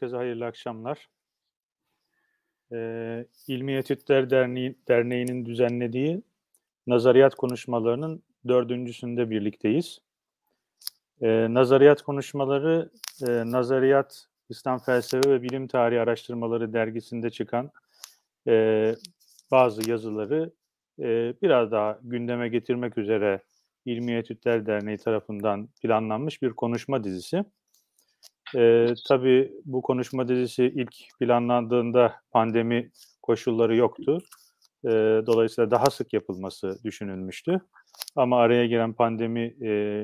herkese hayırlı akşamlar. İlmiye Etütler Derneği'nin düzenlediği Nazariyat Konuşmaları'nın dördüncüsünde birlikteyiz. Nazariyat Konuşmaları, Nazariyat İslam Felsefe ve Bilim Tarihi Araştırmaları dergisinde çıkan bazı yazıları biraz daha gündeme getirmek üzere İlmiye Etütler Derneği tarafından planlanmış bir konuşma dizisi. Tabii bu konuşma dizisi ilk planlandığında pandemi koşulları yoktu. Dolayısıyla daha sık yapılması düşünülmüştü. Ama araya giren pandemi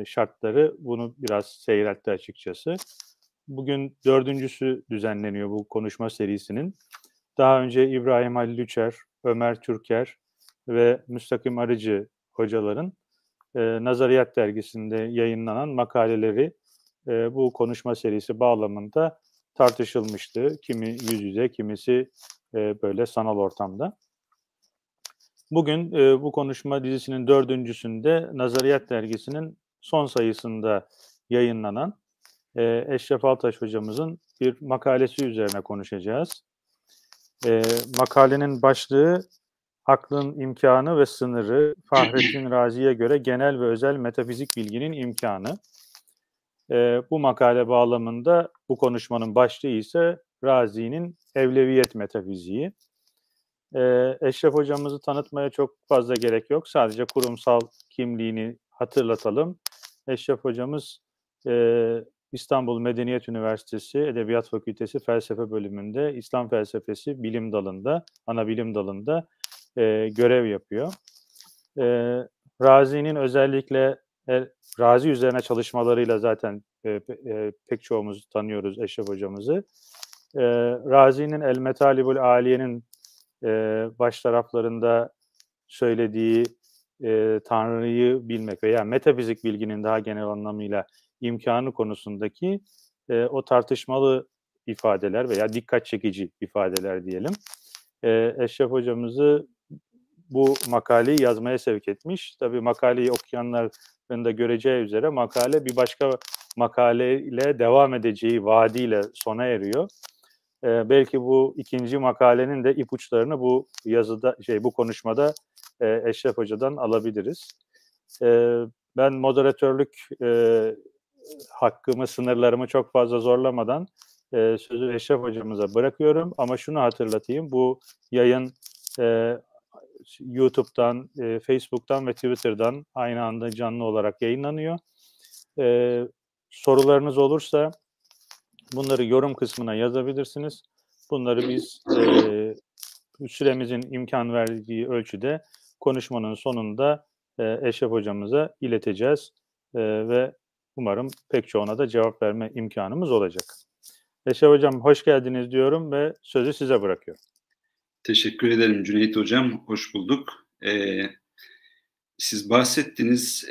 şartları bunu biraz seyretti açıkçası. Bugün dördüncüsü düzenleniyor bu konuşma serisinin. Daha önce İbrahim Halil Üçer, Ömer Türker ve Müstakim Arıcı hocaların Nazariyat dergisinde yayınlanan makaleleri bu konuşma serisi bağlamında tartışılmıştı. Kimi yüz yüze, kimisi böyle sanal ortamda. Bugün bu konuşma dizisinin dördüncüsünde Nazariyat dergisinin son sayısında yayınlanan Eşref Altaş hocamızın bir makalesi üzerine konuşacağız. Makalenin başlığı "Aklın imkanı ve sınırı, Fahreddin Râzi'ye göre genel ve özel metafizik bilginin imkanı". Bu makale bağlamında bu konuşmanın başlığı ise Râzi'nin Evleviyet metafiziği. Eşref hocamızı tanıtmaya çok fazla gerek yok. Sadece kurumsal kimliğini hatırlatalım. Eşref hocamız İstanbul Medeniyet Üniversitesi Edebiyat Fakültesi Felsefe Bölümünde İslam Felsefesi Bilim Dalı'nda, ana bilim dalında görev yapıyor. Râzi'nin özellikle Râzi üzerine çalışmalarıyla zaten pek çoğumuz tanıyoruz Eşref hocamızı. Râzi'nin El-Metâlib-ül-Âliye'nin baş taraflarında söylediği Tanrı'yı bilmek veya metafizik bilginin daha genel anlamıyla imkanı konusundaki o tartışmalı ifadeler veya dikkat çekici ifadeler diyelim. Eşref hocamızı bu makaleyi yazmaya sevk etmiş. Tabii makaleyi okuyanların da göreceği üzere makale bir başka makaleyle devam edeceği vaadiyle sona eriyor. Belki bu ikinci makalenin de ipuçlarını bu yazıda, bu konuşmada Eşref Hoca'dan alabiliriz. Ben moderatörlük hakkımı, sınırlarımı çok fazla zorlamadan sözü Eşref Hoca'mıza bırakıyorum. Ama şunu hatırlatayım, bu yayın YouTube'dan, Facebook'tan ve Twitter'dan aynı anda canlı olarak yayınlanıyor. Sorularınız olursa bunları yorum kısmına yazabilirsiniz. Bunları biz süremizin imkan verdiği ölçüde konuşmanın sonunda Eşref hocamıza ileteceğiz. Ve umarım pek çoğuna da cevap verme imkanımız olacak. Eşref hocam hoş geldiniz diyorum ve sözü size bırakıyorum. Teşekkür ederim Cüneyt hocam. Hoş bulduk. Siz bahsettiniz.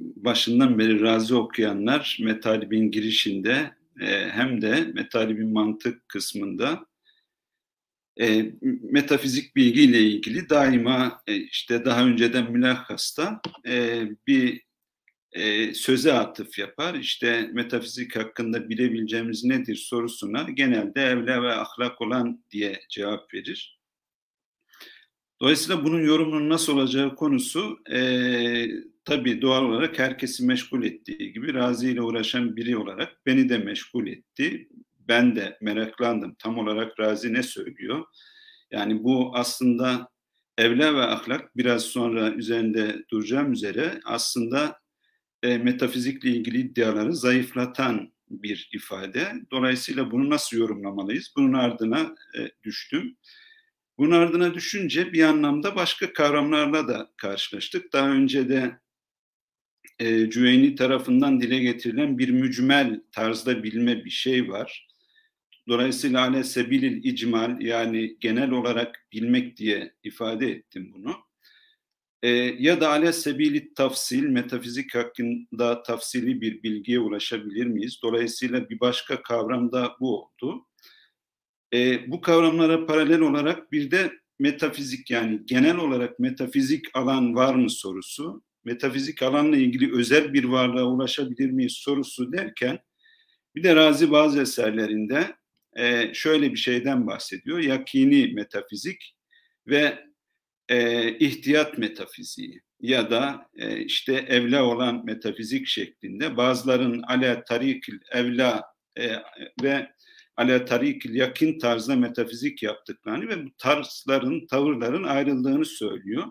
Başından beri Râzi okuyanlar Metalib'in girişinde hem de Metalib'in mantık kısmında metafizik bilgiyle ilgili daima işte daha önceden mülakasta bir söze atıf yapar. İşte metafizik hakkında bilebileceğimiz nedir sorusuna genelde evle ve ahlak olan diye cevap verir. Dolayısıyla bunun yorumunun nasıl olacağı konusu tabii doğal olarak herkesi meşgul ettiği gibi Râzi ile uğraşan biri olarak beni de meşgul etti. Ben de meraklandım. Tam olarak Râzi ne söylüyor? Yani bu aslında evle ve ahlak biraz sonra üzerinde duracağım üzere aslında metafizikle ilgili iddiaları zayıflatan bir ifade. Dolayısıyla bunu nasıl yorumlamalıyız? Bunun ardına düştüm. Bunun ardına düşünce bir anlamda başka kavramlarla da karşılaştık. Daha önce de Cüveynî tarafından dile getirilen bir mücmel tarzda bilme bir şey var. Dolayısıyla ale sebilil icmal yani genel olarak bilmek diye ifade ettim bunu. Ya da ale sebilit tafsil, metafizik hakkında tafsili bir bilgiye ulaşabilir miyiz? Dolayısıyla bir başka kavram da bu oldu. Bu kavramlara paralel olarak bir de metafizik yani genel olarak metafizik alan var mı sorusu, metafizik alanla ilgili özel bir varlığa ulaşabilir miyiz sorusu derken bir de Râzi bazı eserlerinde şöyle bir şeyden bahsediyor. Yakini metafizik ve ihtiyat metafiziği ya da işte evla olan metafizik şeklinde bazıların ala tarikil evla ve ala tarikil yakin tarzda metafizik yaptıklarını ve bu tarzların, tavırların ayrıldığını söylüyor.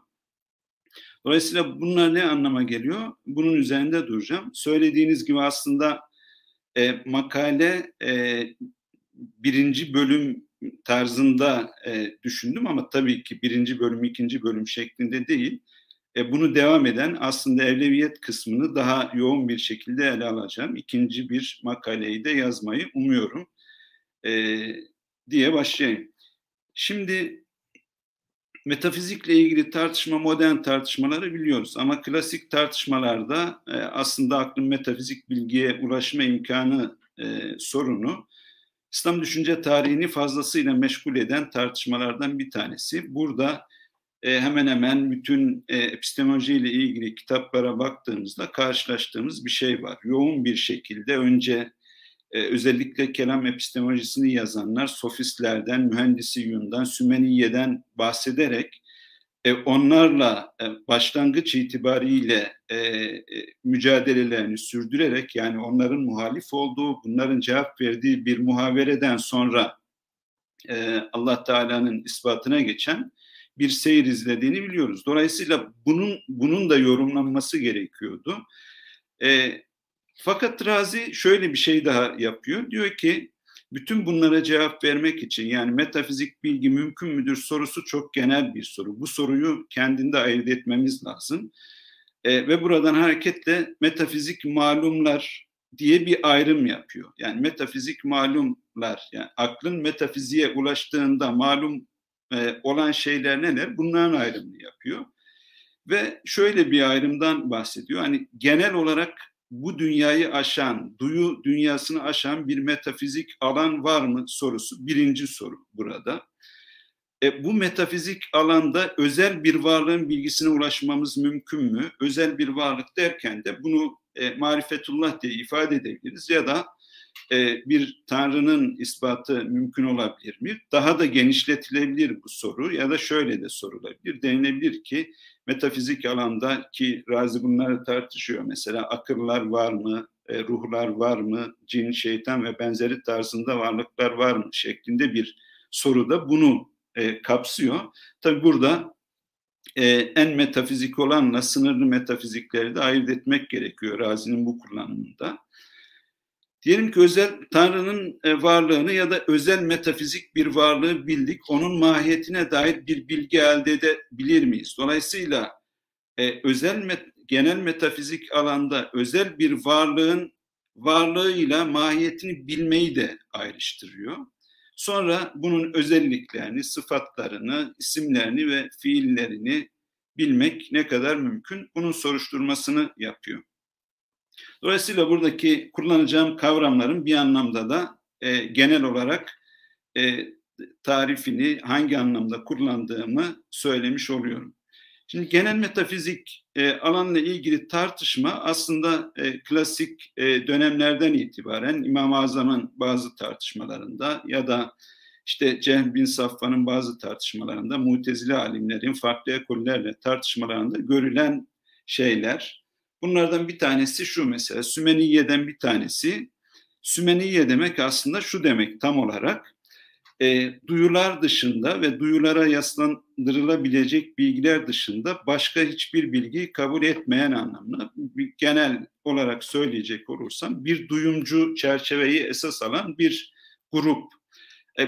Dolayısıyla bunlar ne anlama geliyor? Bunun üzerinde duracağım. Söylediğiniz gibi aslında makale birinci bölüm tarzında düşündüm ama tabii ki birinci bölüm, ikinci bölüm şeklinde değil. Bunu devam eden aslında Evleviyet kısmını daha yoğun bir şekilde ele alacağım. İkinci bir makaleyi de yazmayı umuyorum diye başlayayım. Şimdi metafizikle ilgili tartışma, modern tartışmaları biliyoruz ama klasik tartışmalarda aslında aklın metafizik bilgiye ulaşma imkanı sorunu İslam düşünce tarihini fazlasıyla meşgul eden tartışmalardan bir tanesi. Burada hemen hemen bütün epistemolojiyle ilgili kitaplara baktığımızda karşılaştığımız bir şey var. Yoğun bir şekilde önce özellikle kelam epistemolojisini yazanlar sofistlerden, mühendisiyundan, Sümeniyye'den bahsederek onlarla başlangıç itibariyle mücadelelerini sürdürerek yani onların muhalif olduğu, bunların cevap verdiği bir muhavereden sonra Allah Teala'nın ispatına geçen bir seyir izlediğini biliyoruz. Dolayısıyla bunun da yorumlanması gerekiyordu. Fakat Râzî şöyle bir şey daha yapıyor. Diyor ki bütün bunlara cevap vermek için yani metafizik bilgi mümkün müdür sorusu çok genel bir soru. Bu soruyu kendinde ayırt etmemiz lazım. Ve buradan hareketle metafizik malumlar diye bir ayrım yapıyor. Yani metafizik malumlar, yani aklın metafiziğe ulaştığında malum olan şeyler neler? Bunların ayrımını yapıyor. Ve şöyle bir ayrımdan bahsediyor. Hani genel olarak bu dünyayı aşan, duyu dünyasını aşan bir metafizik alan var mı sorusu birinci soru burada. Bu metafizik alanda özel bir varlığın bilgisine ulaşmamız mümkün mü? Özel bir varlık derken de bunu marifetullah diye ifade edebiliriz ya da bir tanrının ispatı mümkün olabilir mi? Daha da genişletilebilir bu soru ya da şöyle de sorulabilir. Denilebilir ki metafizik alanda ki Râzî bunları tartışıyor mesela akıllar var mı, ruhlar var mı, cin, şeytan ve benzeri tarzında varlıklar var mı şeklinde bir soru da bunu kapsıyor. Tabii burada en metafizik olanla sınırlı metafizikleri de ayırt etmek gerekiyor Râzî'nin bu kullanımında. Diyelim ki özel Tanrı'nın varlığını ya da özel metafizik bir varlığı bildik. Onun mahiyetine dair bir bilgi elde edebilir miyiz? Dolayısıyla genel metafizik alanda özel bir varlığın varlığıyla mahiyetini bilmeyi de ayrıştırıyor. Sonra bunun özelliklerini, sıfatlarını, isimlerini ve fiillerini bilmek ne kadar mümkün? Bunun soruşturmasını yapıyor. Dolayısıyla buradaki kullanacağım kavramların bir anlamda da genel olarak tarifini hangi anlamda kullandığımı söylemiş oluyorum. Şimdi genel metafizik alanla ilgili tartışma aslında klasik dönemlerden itibaren İmam-ı Azam'ın bazı tartışmalarında ya da işte Cehm bin Safvân'ın bazı tartışmalarında, Mutezile alimlerin farklı ekollerle tartışmalarında görülen şeyler. Bunlardan bir tanesi şu mesela, Sümeniyye'den bir tanesi. Sümeniyye demek aslında şu demek tam olarak, duyular dışında ve duyulara yaslandırılabilecek bilgiler dışında başka hiçbir bilgiyi kabul etmeyen anlamına, genel olarak söyleyecek olursam, bir duyumcu çerçeveyi esas alan bir grup.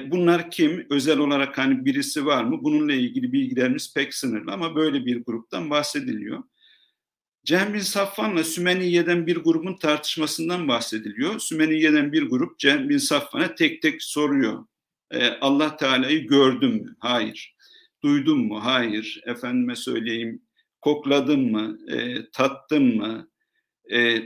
Bunlar kim? Özel olarak hani birisi var mı? Bununla ilgili bilgilerimiz pek sınırlı ama böyle bir gruptan bahsediliyor. Cehm bin Safvân'la Sümeniyye'den bir grubun tartışmasından bahsediliyor. Sümeniyye'den bir grup Cehm bin Safvân'a tek tek soruyor. Allah Teala'yı gördün mü? Hayır. Duydun mu? Hayır. Efendime söyleyeyim, kokladın mı? Tattın mı?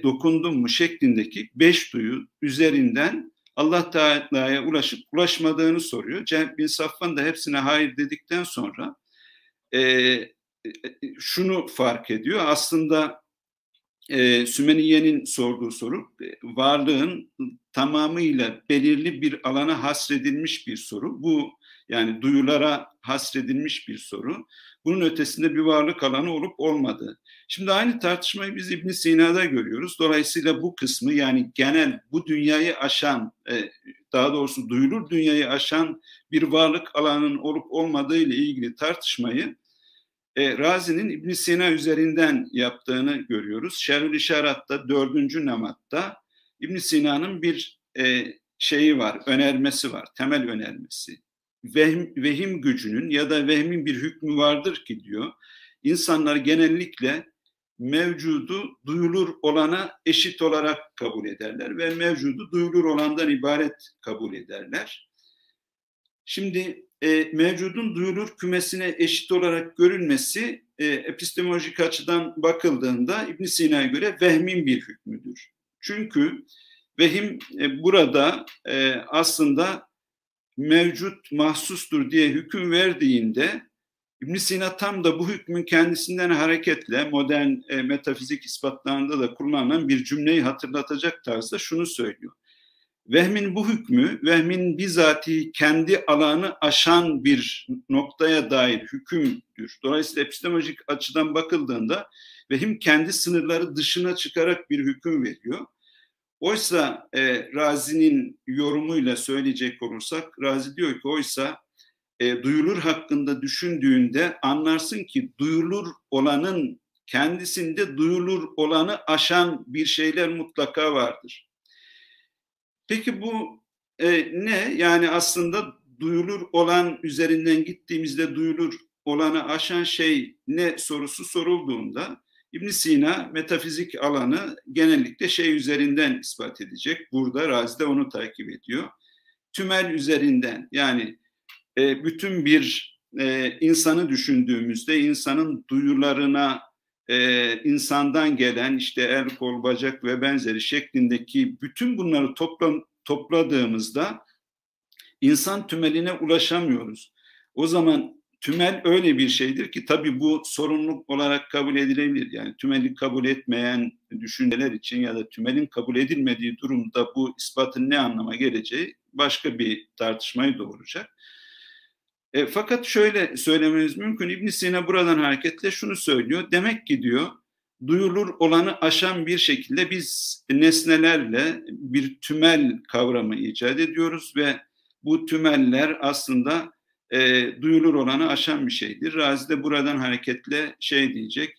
Dokundun mu? Şeklindeki 5 duyu üzerinden Allah Teala'ya ulaşıp ulaşmadığını soruyor. Cehm bin Safvân da hepsine hayır dedikten sonra şunu fark ediyor. Aslında Sümeniyye'nin sorduğu soru varlığın tamamıyla belirli bir alana hasredilmiş bir soru. Bu yani duyulara hasredilmiş bir soru. Bunun ötesinde bir varlık alanı olup olmadığı. Şimdi aynı tartışmayı biz İbn Sina'da görüyoruz. Dolayısıyla bu kısmı yani genel bu dünyayı aşan, daha doğrusu duyulur dünyayı aşan bir varlık alanının olup olmadığı ile ilgili tartışmayı Razi'nin İbn Sina üzerinden yaptığını görüyoruz. Şerhül İşarat'ta 4. nematta İbn Sina'nın bir şeyi var, önermesi var, temel önermesi. Vehim gücünün ya da vehmin bir hükmü vardır ki diyor, insanlar genellikle mevcudu duyulur olana eşit olarak kabul ederler ve mevcudu duyulur olandan ibaret kabul ederler. Şimdi mevcudun duyulur kümesine eşit olarak görülmesi epistemolojik açıdan bakıldığında İbn Sina'ya göre vehmin bir hükmüdür. Çünkü vehim burada aslında mevcut mahsustur diye hüküm verdiğinde İbn Sina tam da bu hükmün kendisinden hareketle modern metafizik ispatlarında da kullanılan bir cümleyi hatırlatacak tarzda şunu söylüyor. Vehmin bu hükmü, vehmin bizatihi kendi alanı aşan bir noktaya dair hükümdür. Dolayısıyla epistemolojik açıdan bakıldığında vehim kendi sınırları dışına çıkarak bir hüküm veriyor. Oysa Razi'nin yorumuyla söyleyecek olursak, Râzî diyor ki oysa duyulur hakkında düşündüğünde anlarsın ki duyulur olanın kendisinde duyulur olanı aşan bir şeyler mutlaka vardır. Peki bu ne? Yani aslında duyulur olan üzerinden gittiğimizde duyulur olanı aşan şey ne sorusu sorulduğunda İbn Sina metafizik alanı genellikle şey üzerinden ispat edecek. Burada Razi de onu takip ediyor. Tümel üzerinden yani bütün bir insanı düşündüğümüzde insanın duyularına insandan gelen işte el, kol, bacak ve benzeri şeklindeki bütün bunları topladığımızda insan tümeline ulaşamıyoruz. O zaman tümel öyle bir şeydir ki tabii bu sorumluluk olarak kabul edilebilir. Yani tümeli kabul etmeyen düşünceler için ya da tümelin kabul edilmediği durumda bu ispatın ne anlama geleceği başka bir tartışmayı doğuracak. Fakat şöyle söylememiz mümkün. İbn Sina buradan hareketle şunu söylüyor. Demek ki diyor duyulur olanı aşan bir şekilde biz nesnelerle bir tümel kavramı icat ediyoruz ve bu tümeller aslında duyulur olanı aşan bir şeydir. Razi de buradan hareketle şey diyecek.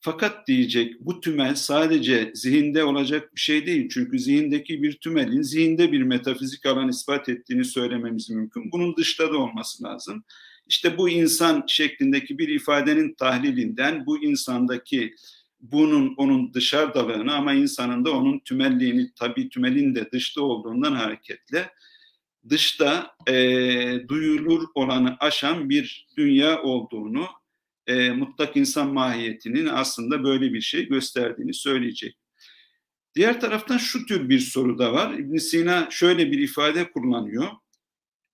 Fakat diyecek bu tümel sadece zihinde olacak bir şey değil. Çünkü zihindeki bir tümelin zihinde bir metafizik alan ispat ettiğini söylememiz mümkün. Bunun dışta da olması lazım. İşte bu insan şeklindeki bir ifadenin tahlilinden bu insandaki bunun onun dışardalığını ama insanın da onun tümelliğini tabii tümelin de dışta olduğundan hareketle dışta duyulur olanı aşan bir dünya olduğunu mutlak insan mahiyetinin aslında böyle bir şey gösterdiğini söyleyecek. Diğer taraftan şu tür bir soru da var. İbn Sina şöyle bir ifade kullanıyor.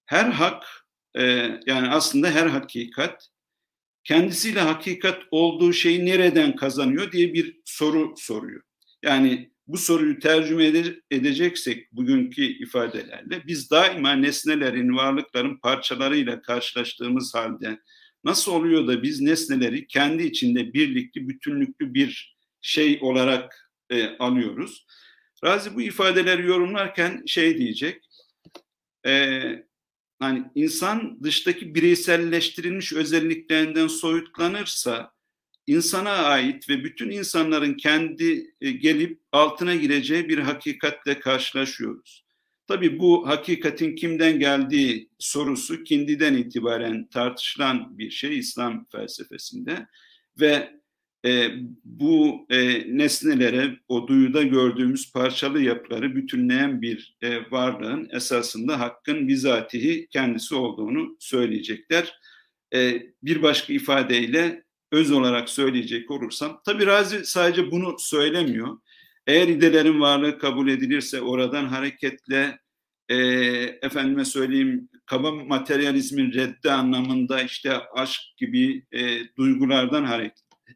Her hak, yani aslında her hakikat, kendisiyle hakikat olduğu şeyi nereden kazanıyor diye bir soru soruyor. Yani bu soruyu tercüme edeceksek bugünkü ifadelerle, biz daima nesnelerin, varlıkların parçalarıyla karşılaştığımız halde, nasıl oluyor da biz nesneleri kendi içinde birlikli, bütünlüklü bir şey olarak alıyoruz? Razi bu ifadeleri yorumlarken şey diyecek, hani insan dıştaki bireyselleştirilmiş özelliklerinden soyutlanırsa, insana ait ve bütün insanların kendi gelip altına gireceği bir hakikatle karşılaşıyoruz. Tabii bu hakikatin kimden geldiği sorusu Kindi'den itibaren tartışılan bir şey İslam felsefesinde ve bu nesnelere o duyuda gördüğümüz parçalı yapıları bütünleyen bir varlığın esasında hakkın bizatihi kendisi olduğunu söyleyecekler. Bir başka ifadeyle öz olarak söyleyecek olursam, tabii Razi sadece bunu söylemiyor. Eğer idelerin varlığı kabul edilirse oradan hareketle efendime söyleyeyim kaba materyalizmin reddi anlamında işte aşk gibi duygulardan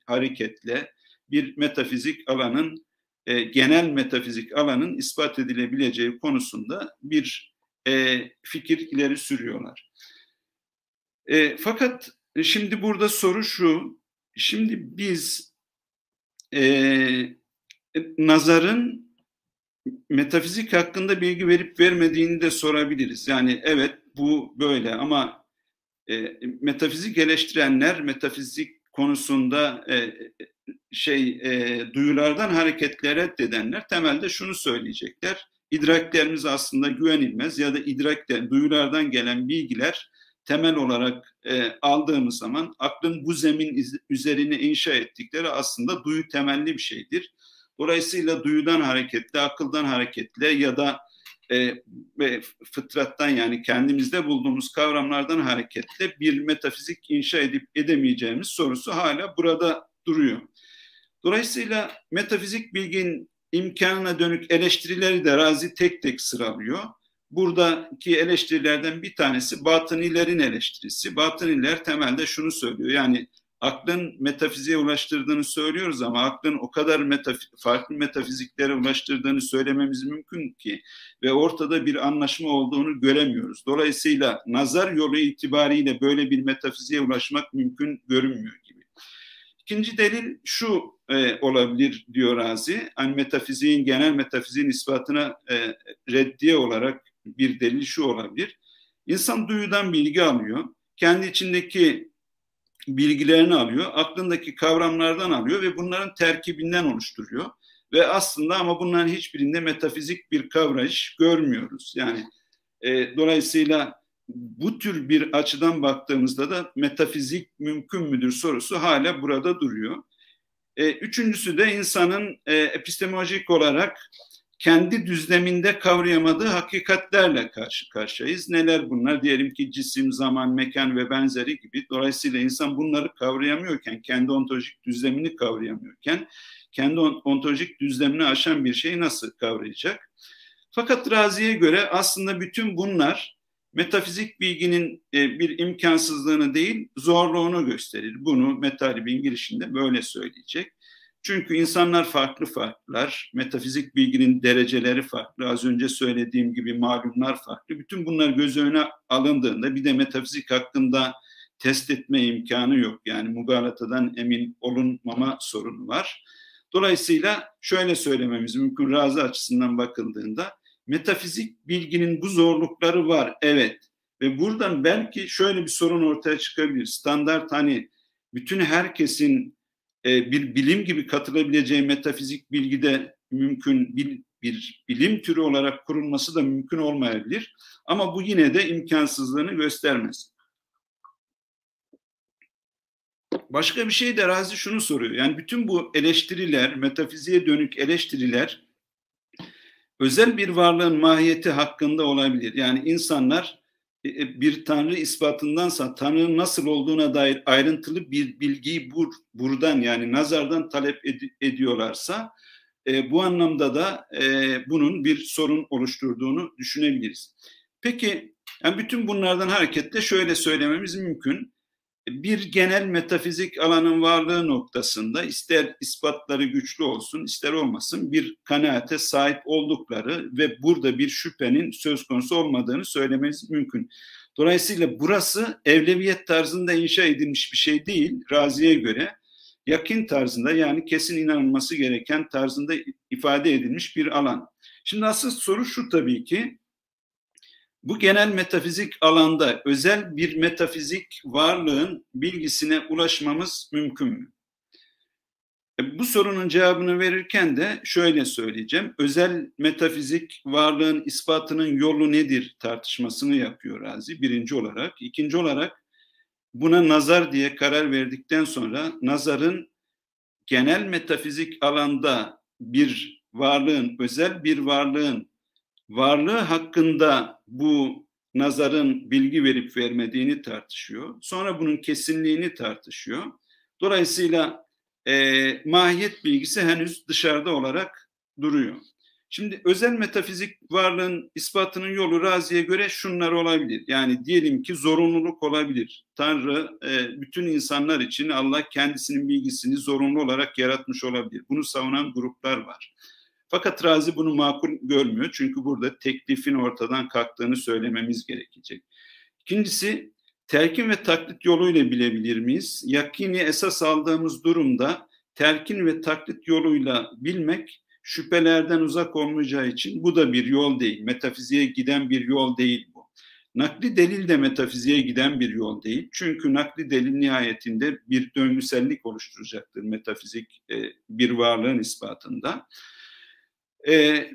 hareketle bir metafizik alanın, genel metafizik alanın ispat edilebileceği konusunda bir fikir ileri sürüyorlar. Fakat şimdi burada soru şu, şimdi biz nazarın metafizik hakkında bilgi verip vermediğini de sorabiliriz. Yani evet bu böyle ama metafizik eleştirenler metafizik konusunda duyulardan hareketle reddedenler temelde şunu söyleyecekler. İdraklerimiz aslında güvenilmez ya da idrakler, duyulardan gelen bilgiler temel olarak aldığımız zaman aklın bu zemin üzerine inşa ettikleri aslında duyu temelli bir şeydir. Dolayısıyla duyudan hareketle, akıldan hareketle ya da fıtrattan yani kendimizde bulduğumuz kavramlardan hareketle bir metafizik inşa edip edemeyeceğimiz sorusu hala burada duruyor. Dolayısıyla metafizik bilginin imkanına dönük eleştirileri de Râzî tek tek sıralıyor. Buradaki eleştirilerden bir tanesi Batınilerin eleştirisi. Batıniler temelde şunu söylüyor. Yani aklın metafiziğe ulaştırdığını söylüyoruz ama aklın o kadar farklı metafiziklere ulaştırdığını söylememiz mümkün ki ve ortada bir anlaşma olduğunu göremiyoruz. Dolayısıyla nazar yolu itibariyle böyle bir metafiziğe ulaşmak mümkün görünmüyor gibi. İkinci delil şu olabilir diyor Râzî. Yani metafiziğin, genel metafiziğin ispatına reddiye olarak bir delil şu olabilir. İnsan duyudan bilgi alıyor. Kendi içindeki bilgilerini alıyor, aklındaki kavramlardan alıyor ve bunların terkibinden oluşturuyor. Ve aslında ama bunların hiçbirinde metafizik bir kavrayış görmüyoruz. Yani dolayısıyla bu tür bir açıdan baktığımızda da metafizik mümkün müdür sorusu hala burada duruyor. Üçüncüsü de insanın epistemolojik olarak kendi düzleminde kavrayamadığı hakikatlerle karşı karşıyayız. Neler bunlar? Diyelim ki cisim, zaman, mekan ve benzeri gibi. Dolayısıyla insan bunları kavrayamıyorken, kendi ontolojik düzlemini kavrayamıyorken, kendi ontolojik düzlemini aşan bir şeyi nasıl kavrayacak? Fakat Râzî'ye göre aslında bütün bunlar metafizik bilginin bir imkansızlığını değil, zorluğunu gösterir. Bunu Metâlib'in girişinde böyle söyleyecek. Çünkü insanlar farklı farklılar, metafizik bilginin dereceleri farklı, az önce söylediğim gibi malumlar farklı. Bütün bunlar göz önüne alındığında bir de metafizik hakkında test etme imkanı yok. Yani mugalatadan emin olunmama sorunu var. Dolayısıyla şöyle söylememiz mümkün Râzî açısından bakıldığında, metafizik bilginin bu zorlukları var, evet. Ve buradan belki şöyle bir sorun ortaya çıkabilir. Standart hani bütün herkesin bir bilim gibi katılabileceği metafizik bilgi de mümkün, bir bilim türü olarak kurulması da mümkün olmayabilir. Ama bu yine de imkansızlığını göstermez. Başka bir şey de Râzî şunu soruyor. Yani bütün bu eleştiriler, metafiziğe dönük eleştiriler özel bir varlığın mahiyeti hakkında olabilir. Yani insanlar bir tanrı ispatındansa tanrının nasıl olduğuna dair ayrıntılı bir bilgiyi buradan yani nazardan talep ediyorlarsa bu anlamda da bunun bir sorun oluşturduğunu düşünebiliriz. Peki yani bütün bunlardan hareketle şöyle söylememiz mümkün. Bir genel metafizik alanın varlığı noktasında ister ispatları güçlü olsun ister olmasın bir kanaate sahip oldukları ve burada bir şüphenin söz konusu olmadığını söylemeniz mümkün. Dolayısıyla burası evleviyet tarzında inşa edilmiş bir şey değil. Râzî'ye göre yakin tarzında yani kesin inanılması gereken tarzında ifade edilmiş bir alan. Şimdi asıl soru şu tabii ki. Bu genel metafizik alanda özel bir metafizik varlığın bilgisine ulaşmamız mümkün mü? Bu sorunun cevabını verirken de şöyle söyleyeceğim. Özel metafizik varlığın ispatının yolu nedir tartışmasını yapıyor Râzî birinci olarak. İkinci olarak buna nazar diye karar verdikten sonra nazarın genel metafizik alanda bir varlığın, özel bir varlığın varlığı hakkında bu nazarın bilgi verip vermediğini tartışıyor. Sonra bunun kesinliğini tartışıyor. Dolayısıyla mahiyet bilgisi henüz dışarıda olarak duruyor. Şimdi özel metafizik varlığın ispatının yolu Râzi'ye göre şunlar olabilir. Yani diyelim ki zorunluluk olabilir. Tanrı bütün insanlar için Allah kendisinin bilgisini zorunlu olarak yaratmış olabilir. Bunu savunan gruplar var. Fakat Râzi bunu makul görmüyor. Çünkü burada teklifin ortadan kalktığını söylememiz gerekecek. İkincisi, telkin ve taklit yoluyla bilebilir miyiz? Yakini esas aldığımız durumda telkin ve taklit yoluyla bilmek şüphelerden uzak olmayacağı için bu da bir yol değil. Metafiziğe giden bir yol değil bu. Nakli delil de metafiziğe giden bir yol değil. Çünkü nakli delil nihayetinde bir döngüsellik oluşturacaktır metafizik bir varlığın ispatında.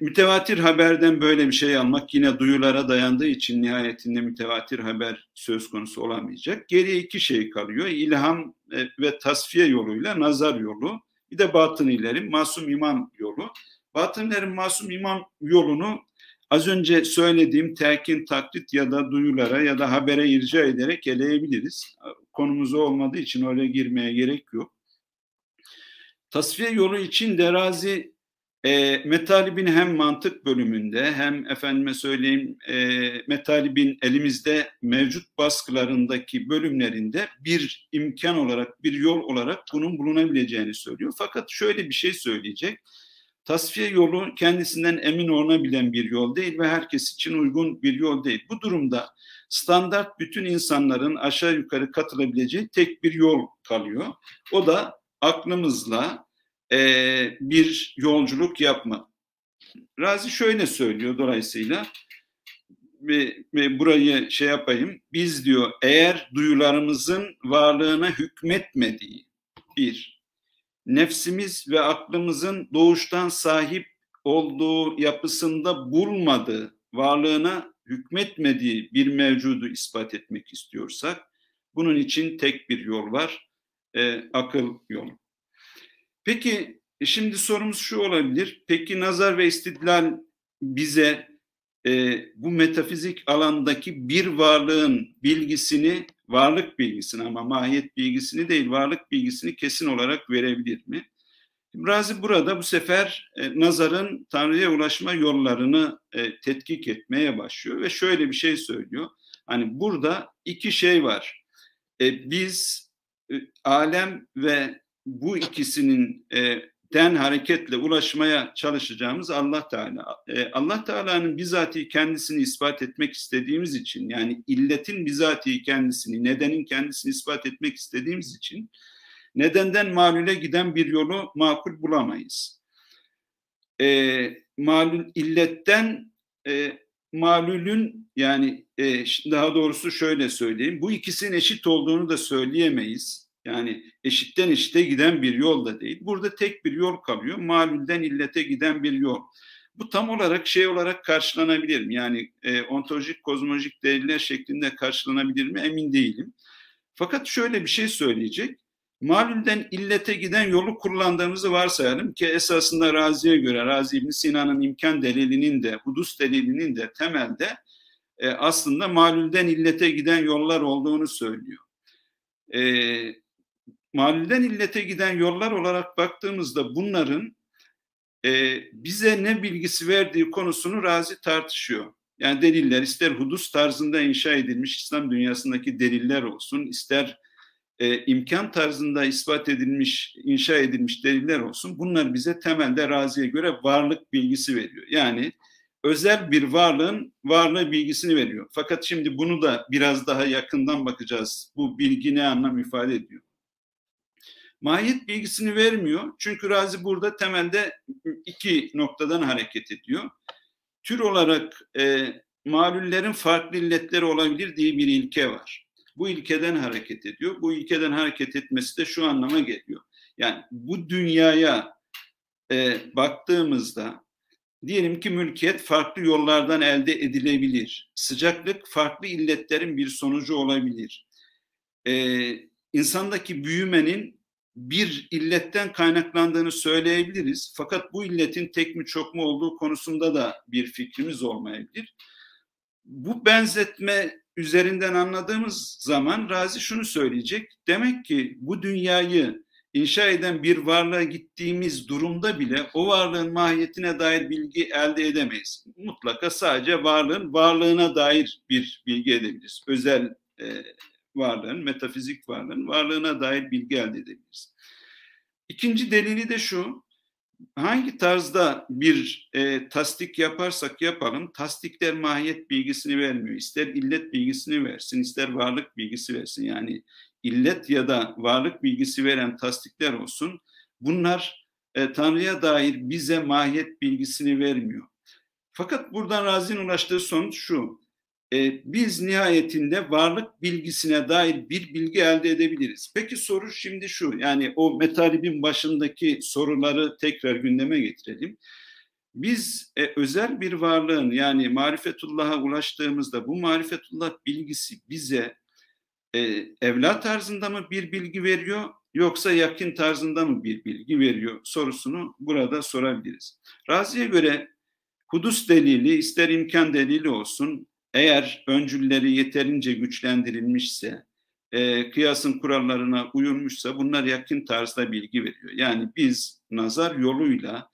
Mütevatir haberden böyle bir şey almak yine duyulara dayandığı için nihayetinde mütevatir haber söz konusu olamayacak. Geriye iki şey kalıyor. İlham ve tasfiye yoluyla nazar yolu. Bir de Batınilerin masum imam yolu. Batınilerin masum imam yolunu az önce söylediğim telkin, taklit ya da duyulara ya da habere irca ederek eleyebiliriz. Konumuz olmadığı için oraya girmeye gerek yok. Tasfiye yolu için de Râzi Metâlib'in hem mantık bölümünde hem efendime söyleyeyim Metâlib'in elimizde mevcut baskılarındaki bölümlerinde bir imkan olarak, bir yol olarak bunun bulunabileceğini söylüyor. Fakat şöyle bir şey söyleyecek. Tasfiye yolu kendisinden emin olunabilen bir yol değil ve herkes için uygun bir yol değil. Bu durumda standart bütün insanların aşağı yukarı katılabileceği tek bir yol kalıyor. O da aklımızla bir yolculuk yapma. Râzi şöyle söylüyor dolayısıyla ve burayı şey yapayım. Biz diyor eğer duyularımızın varlığına hükmetmediği bir, nefsimiz ve aklımızın doğuştan sahip olduğu yapısında bulmadığı, varlığına hükmetmediği bir mevcudu ispat etmek istiyorsak bunun için tek bir yol var. Akıl yolu. Peki şimdi sorumuz şu olabilir. Peki nazar ve istidlal bize bu metafizik alandaki bir varlığın bilgisini, varlık bilgisini ama mahiyet bilgisini değil, varlık bilgisini kesin olarak verebilir mi? Râzi burada bu sefer nazarın Tanrı'ya ulaşma yollarını tetkik etmeye başlıyor ve şöyle bir şey söylüyor. Hani burada iki şey var. Biz alem ve bu ikisinin den hareketle ulaşmaya çalışacağımız Allah Teala. Allah Teala'nın bizatihi kendisini ispat etmek istediğimiz için, yani illetin bizatihi kendisini, nedenin kendisini ispat etmek istediğimiz için nedenden malule giden bir yolu makul bulamayız. Malul illetten malulün, yani daha doğrusu şöyle söyleyeyim, bu ikisinin eşit olduğunu da söyleyemeyiz. Yani eşitten eşite giden bir yol da değil. Burada tek bir yol kalıyor. Malulden illete giden bir yol. Bu tam olarak şey olarak karşılanabilir mi? Yani ontolojik, kozmolojik deliller şeklinde karşılanabilir mi? Emin değilim. Fakat şöyle bir şey söyleyecek. Malulden illete giden yolu kullandığımızı varsayalım ki esasında Râzi'ye göre, Râzi İbn Sina'nın imkan delilinin de, hudus delilinin de temelde aslında malulden illete giden yollar olduğunu söylüyor. Malulden illete giden yollar olarak baktığımızda bunların bize ne bilgisi verdiği konusunu Râzi tartışıyor. Yani deliller ister hudus tarzında inşa edilmiş İslam dünyasındaki deliller olsun, ister imkan tarzında ispat edilmiş, inşa edilmiş deliller olsun. Bunlar bize temelde Râzi'ye göre varlık bilgisi veriyor. Yani özel bir varlığın varlığı bilgisini veriyor. Fakat şimdi bunu da biraz daha yakından bakacağız. Bu bilgi ne anlam ifade ediyor? Mahiyet bilgisini vermiyor. Çünkü Râzi burada temelde iki noktadan hareket ediyor. Tür olarak malullerin farklı illetleri olabilir diye bir ilke var. Bu ilkeden hareket ediyor. Bu ilkeden hareket etmesi de şu anlama geliyor. Yani bu dünyaya baktığımızda diyelim ki mülkiyet farklı yollardan elde edilebilir. Sıcaklık farklı illetlerin bir sonucu olabilir. İnsandaki büyümenin bir illetten kaynaklandığını söyleyebiliriz. Fakat bu illetin tek mi çok mu olduğu konusunda da bir fikrimiz olmayabilir. Bu benzetme üzerinden anladığımız zaman Râzi şunu söyleyecek. Demek ki bu dünyayı inşa eden bir varlığa gittiğimiz durumda bile o varlığın mahiyetine dair bilgi elde edemeyiz. Mutlaka sadece varlığın varlığına dair bir bilgi edebiliriz. Özel varlığın, metafizik varlığın varlığına dair bilgi elde edebiliriz. İkinci delili de şu, hangi tarzda bir tasdik yaparsak yapalım, tasdikler mahiyet bilgisini vermiyor. İster illet bilgisini versin, ister varlık bilgisi versin. Yani illet ya da varlık bilgisi veren tasdikler olsun, bunlar Tanrı'ya dair bize mahiyet bilgisini vermiyor. Fakat buradan Râzî'nin ulaştığı sonuç şu, biz nihayetinde varlık bilgisine dair bir bilgi elde edebiliriz. Peki soru şimdi şu, yani o metalibin başındaki soruları tekrar gündeme getirelim. Biz özel bir varlığın, yani marifetullah'a ulaştığımızda bu marifetullah bilgisi bize evla tarzında mı bir bilgi veriyor, yoksa yakin tarzında mı bir bilgi veriyor sorusunu burada sorabiliriz. Râzî'ye göre hudus delili, ister imkan delili olsun, eğer öncülleri yeterince güçlendirilmişse, kıyasın kurallarına uyulmuşsa bunlar yakin tarzda bilgi veriyor. Yani biz nazar yoluyla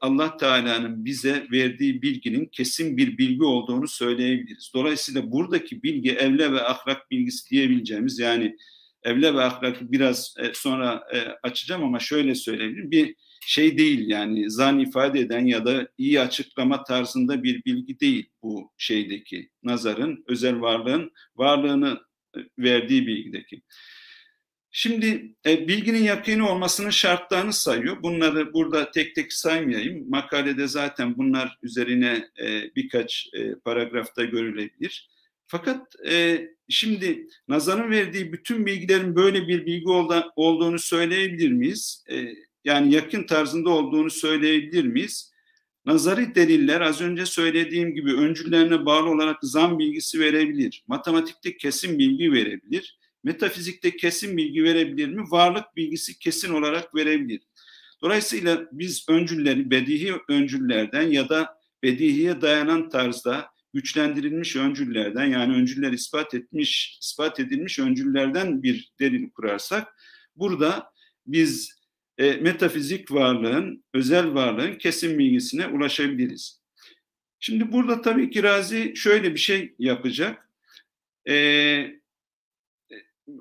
Allah Teala'nın bize verdiği bilginin kesin bir bilgi olduğunu söyleyebiliriz. Dolayısıyla buradaki bilgi evle ve ahlak bilgisi diyebileceğimiz, yani evle ve ahlakı biraz sonra açacağım ama şöyle söyleyebilirim. Bir şey değil, yani zan ifade eden ya da iyi açıklama tarzında bir bilgi değil bu şeydeki nazarın, özel varlığın varlığını verdiği bilgideki. Şimdi bilginin yakini olmasının şartlarını sayıyor. Bunları burada tek tek saymayayım. Makalede zaten bunlar üzerine birkaç paragrafta görülebilir. Fakat şimdi nazarın verdiği bütün bilgilerin böyle bir bilgi olduğunu söyleyebilir miyiz? Yani yakın tarzında olduğunu söyleyebilir miyiz? Nazari deliller az önce söylediğim gibi öncüllerine bağlı olarak zan bilgisi verebilir. Matematikte kesin bilgi verebilir. Metafizikte kesin bilgi verebilir mi? Varlık bilgisi kesin olarak verebilir. Dolayısıyla biz öncülleri bedihi öncüllerden ya da bedihiye dayanan tarzda güçlendirilmiş öncüllerden, yani öncüller ispat edilmiş öncüllerden bir delil kurarsak burada biz metafizik varlığın, özel varlığın kesin bilgisine ulaşabiliriz. Şimdi burada tabii ki Râzî şöyle bir şey yapacak.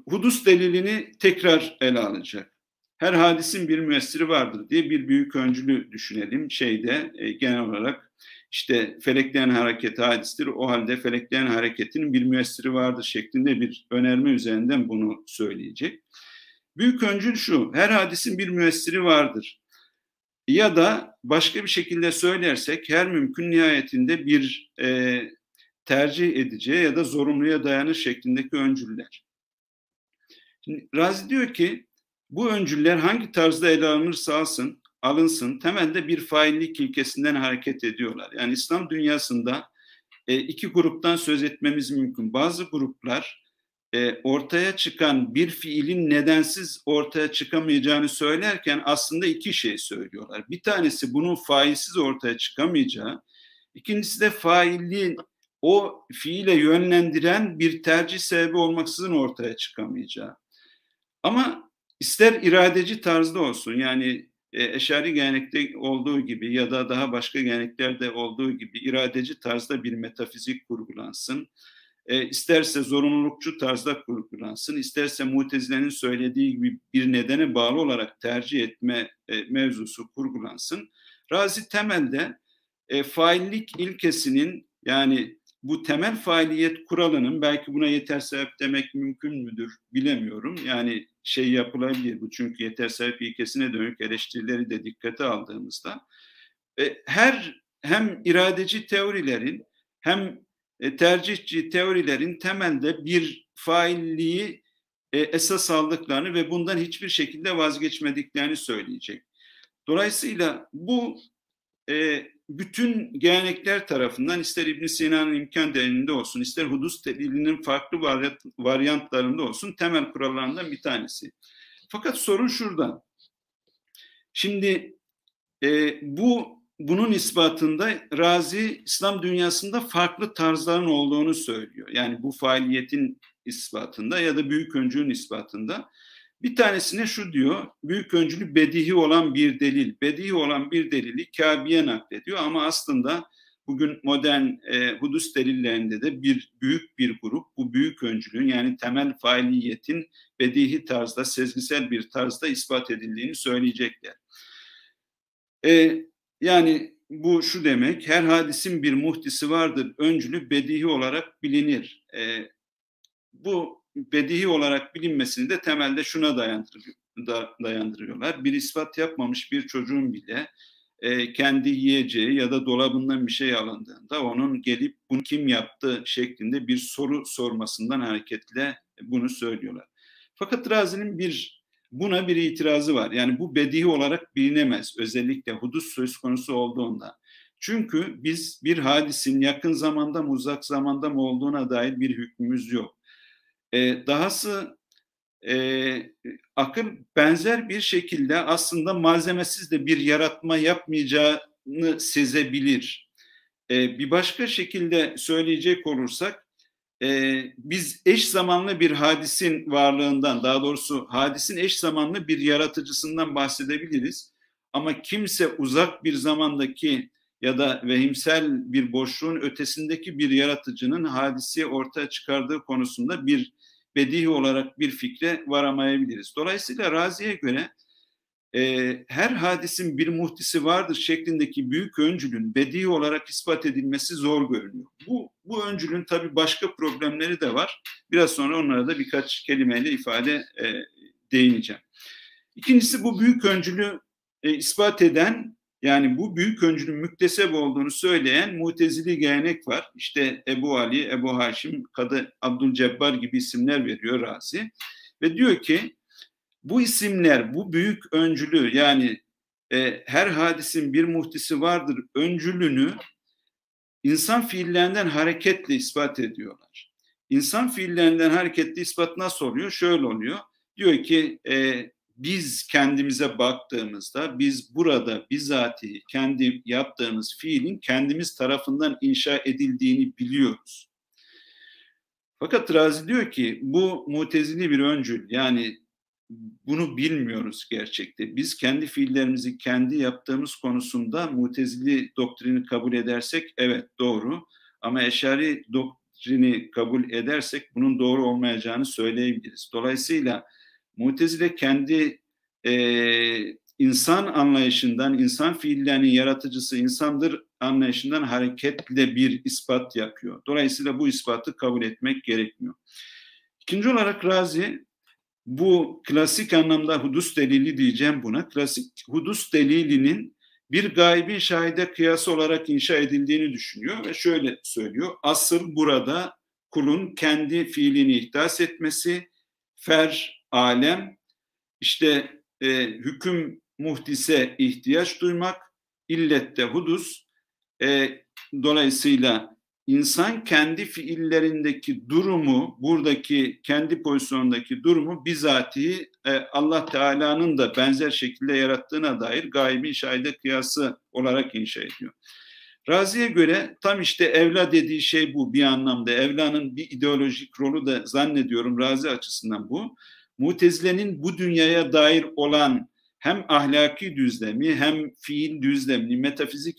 Hudus delilini tekrar ele alacak. Her hadisin bir müessiri vardır diye bir büyük öncülü düşünelim. Genel olarak işte felekleyen hareket hadistir, o halde felekleyen hareketinin bir müessiri vardır şeklinde bir önerme üzerinden bunu söyleyecek. Büyük öncül şu, her hadisin bir müessiri vardır. Ya da başka bir şekilde söylersek her mümkün nihayetinde bir tercih edeceği ya da zorunluya dayanır şeklindeki öncüller. Şimdi Râzî diyor ki bu öncüller hangi tarzda ele alınırsa alınsın temelde bir faillik ilkesinden hareket ediyorlar. Yani İslam dünyasında iki gruptan söz etmemiz mümkün. Bazı gruplar ortaya çıkan bir fiilin nedensiz ortaya çıkamayacağını söylerken aslında iki şey söylüyorlar. Bir tanesi bunun failsiz ortaya çıkamayacağı, ikincisi de failliğin o fiile yönlendiren bir tercih sebebi olmaksızın ortaya çıkamayacağı. Ama ister iradeci tarzda olsun, yani Eşari gelenekte olduğu gibi ya da daha başka geleneklerde olduğu gibi iradeci tarzda bir metafizik kurgulansın, isterse zorunlulukçu tarzda kurgulansın, isterse Mutezile'nin söylediği gibi bir nedene bağlı olarak tercih etme mevzusu kurgulansın. Râzî temelde faillik ilkesinin, yani bu temel failiyet kuralının, belki buna yeter sebep demek mümkün müdür bilemiyorum. Yani yapılabilir bu, çünkü yeter sebep ilkesine dönük eleştirileri de dikkate aldığımızda hem iradeci teorilerin hem tercihçi teorilerin temelde bir failliği esas aldıklarını ve bundan hiçbir şekilde vazgeçmediklerini söyleyecek. Dolayısıyla bu bütün gelenekler tarafından, ister İbn Sina'nın imkan delilinde olsun, ister hudus delilinin farklı varyantlarında olsun, temel kurallarından bir tanesi. Fakat sorun şurada. Şimdi bunun ispatında Râzî İslam dünyasında farklı tarzların olduğunu söylüyor. Yani bu faaliyetin ispatında ya da büyük öncülün ispatında. Bir tanesine şu diyor, büyük öncülü bedihi olan bir delil. Bedihi olan bir delili Kâbi'ye naklediyor ama aslında bugün modern hudus delillerinde de büyük bir grup bu büyük öncülün yani temel failiyetin bedihi tarzda, sezgisel bir tarzda ispat edildiğini söyleyecekler. Yani bu şu demek, her hadisin bir muhtisi vardır, öncülü bedihi olarak bilinir. Bu bedihi olarak bilinmesini de temelde şuna dayandırıyorlar. Bir ispat yapmamış bir çocuğun bile kendi yiyeceği ya da dolabından bir şey alındığında onun gelip bunu kim yaptı şeklinde bir soru sormasından hareketle bunu söylüyorlar. Fakat Râzî'nin buna bir itirazı var. Yani bu bedihi olarak bilinemez. Özellikle hudus söz konusu olduğunda. Çünkü biz bir hadisin yakın zamanda mı uzak zamanda mı olduğuna dair bir hükmümüz yok. Dahası akıl benzer bir şekilde aslında malzemesiz de bir yaratma yapmayacağını sezebilir. Bir başka şekilde söyleyecek olursak biz eş zamanlı bir hadisin varlığından, daha doğrusu hadisin eş zamanlı bir yaratıcısından bahsedebiliriz. Ama kimse uzak bir zamandaki ya da vehimsel bir boşluğun ötesindeki bir yaratıcının hadisi ortaya çıkardığı konusunda bir bedihi olarak bir fikre varamayabiliriz. Dolayısıyla Râzî'ye göre her hadisin bir muhtisi vardır şeklindeki büyük öncülün bedihi olarak ispat edilmesi zor görünüyor. Bu öncülün tabii başka problemleri de var. Biraz sonra onlara da birkaç kelimeyle değineceğim. İkincisi bu büyük öncülü ispat eden, yani bu büyük öncülün mükteseb olduğunu söyleyen Mutezili gelenek var. İşte Ebu Ali, Ebu Haşim, Kadı Abdülcebbar gibi isimler veriyor Râzî. Ve diyor ki bu isimler, bu büyük öncülü yani her hadisin bir muhtisi vardır öncülünü insan fiillerinden hareketle ispat ediyorlar. İnsan fiillerinden hareketli ispat nasıl oluyor? Şöyle oluyor. Diyor ki biz kendimize baktığımızda biz burada bizatihi kendi yaptığımız fiilin kendimiz tarafından inşa edildiğini biliyoruz. Fakat Râzî diyor ki bu mutezili bir öncül, yani bunu bilmiyoruz gerçekte. Biz kendi fiillerimizi kendi yaptığımız konusunda mutezili doktrini kabul edersek evet doğru, ama Eşari doktrini kabul edersek bunun doğru olmayacağını söyleyebiliriz. Dolayısıyla Mutezile kendi insan anlayışından, insan fiillerinin yaratıcısı insandır anlayışından hareketle bir ispat yapıyor. Dolayısıyla bu ispatı kabul etmek gerekmiyor. İkinci olarak Râzî, bu klasik anlamda hudus delili diyeceğim buna, klasik hudus delilinin bir gaybin şahide kıyası olarak inşa edildiğini düşünüyor ve şöyle söylüyor. Asıl burada kulun kendi fiilini ihdas etmesi, alem, işte hüküm muhtise ihtiyaç duymak, illette hudus. Dolayısıyla insan kendi fiillerindeki durumu, buradaki kendi pozisyonundaki durumu bizatihi Allah Teala'nın da benzer şekilde yarattığına dair gaybi şahide kıyası olarak inşa ediyor. Râzî'ye göre tam işte evla dediği şey bu bir anlamda. Evlanın bir ideolojik rolü de zannediyorum Râzî açısından bu. Mutezile'nin bu dünyaya dair olan hem ahlaki düzlemi hem fiil düzlemini metafizik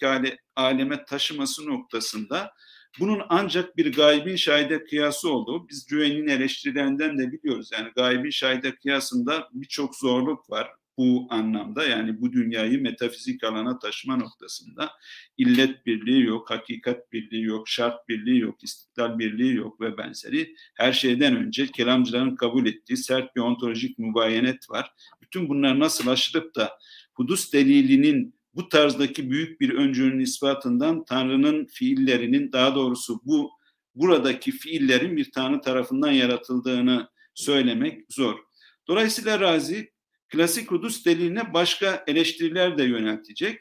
aleme taşıması noktasında bunun ancak bir gaybin şahide kıyası olduğu, biz Cüveynî'nin eleştirilerinden de biliyoruz. Yani gaybin şahide kıyasında birçok zorluk var. Bu anlamda yani bu dünyayı metafizik alana taşıma noktasında illet birliği yok, hakikat birliği yok, şart birliği yok, istiklal birliği yok ve benzeri. Her şeyden önce kelamcıların kabul ettiği sert bir ontolojik mübayenet var. Bütün bunlar nasıl aşılıp da hudus delilinin bu tarzdaki büyük bir öncülün ispatından Tanrı'nın fiillerinin, daha doğrusu buradaki fiillerin bir Tanrı tarafından yaratıldığını söylemek zor. Dolayısıyla Râzî klasik hudus deliline başka eleştiriler de yöneltecek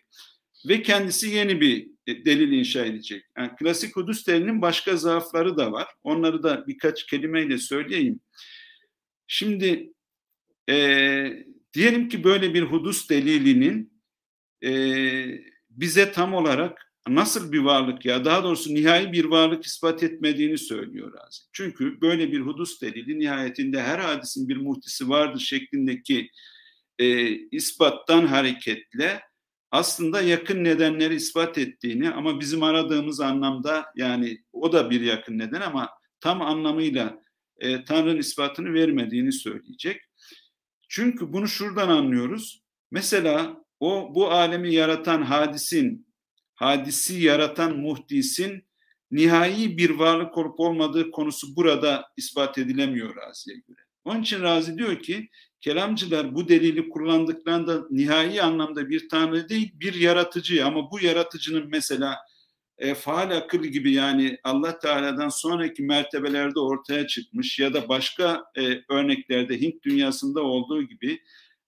ve kendisi yeni bir delil inşa edecek. Yani klasik hudus delilinin başka zaafları da var. Onları da birkaç kelimeyle söyleyeyim. Şimdi diyelim ki böyle bir hudus delilinin bize tam olarak nasıl bir varlık, ya daha doğrusu nihai bir varlık ispat etmediğini söylüyor Râzî. Çünkü böyle bir hudus delili nihayetinde her hadisin bir muhtisi vardır şeklindeki ispattan hareketle aslında yakın nedenleri ispat ettiğini ama bizim aradığımız anlamda, yani o da bir yakın neden ama tam anlamıyla Tanrı'nın ispatını vermediğini söyleyecek. Çünkü bunu şuradan anlıyoruz. Mesela bu alemi yaratan hadisi yaratan muhdisin nihai bir varlık olup olmadığı konusu burada ispat edilemiyor Râzi'ye göre. Onun için Râzî diyor ki kelamcılar bu delili kullandıklarında nihai anlamda bir tanrı değil bir yaratıcı, ama bu yaratıcının mesela faal akıl gibi, yani Allah Teala'dan sonraki mertebelerde ortaya çıkmış ya da başka örneklerde Hint dünyasında olduğu gibi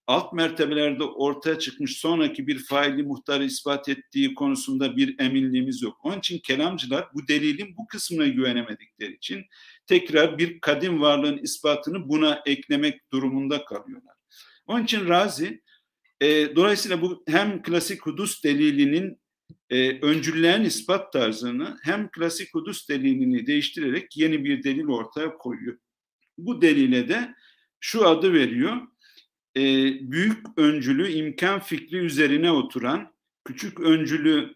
alt mertebelerde ortaya çıkmış sonraki bir faili muhtarı ispat ettiği konusunda bir eminliğimiz yok. Onun için kelamcılar bu delilin bu kısmına güvenemedikleri için tekrar bir kadim varlığın ispatını buna eklemek durumunda kalıyorlar. Onun için Râzî dolayısıyla bu hem klasik hudus delilinin öncülleyen ispat tarzını hem klasik hudus delilini değiştirerek yeni bir delil ortaya koyuyor. Bu delile de şu adı veriyor. Büyük öncülü imkan fikri üzerine oturan, küçük öncülü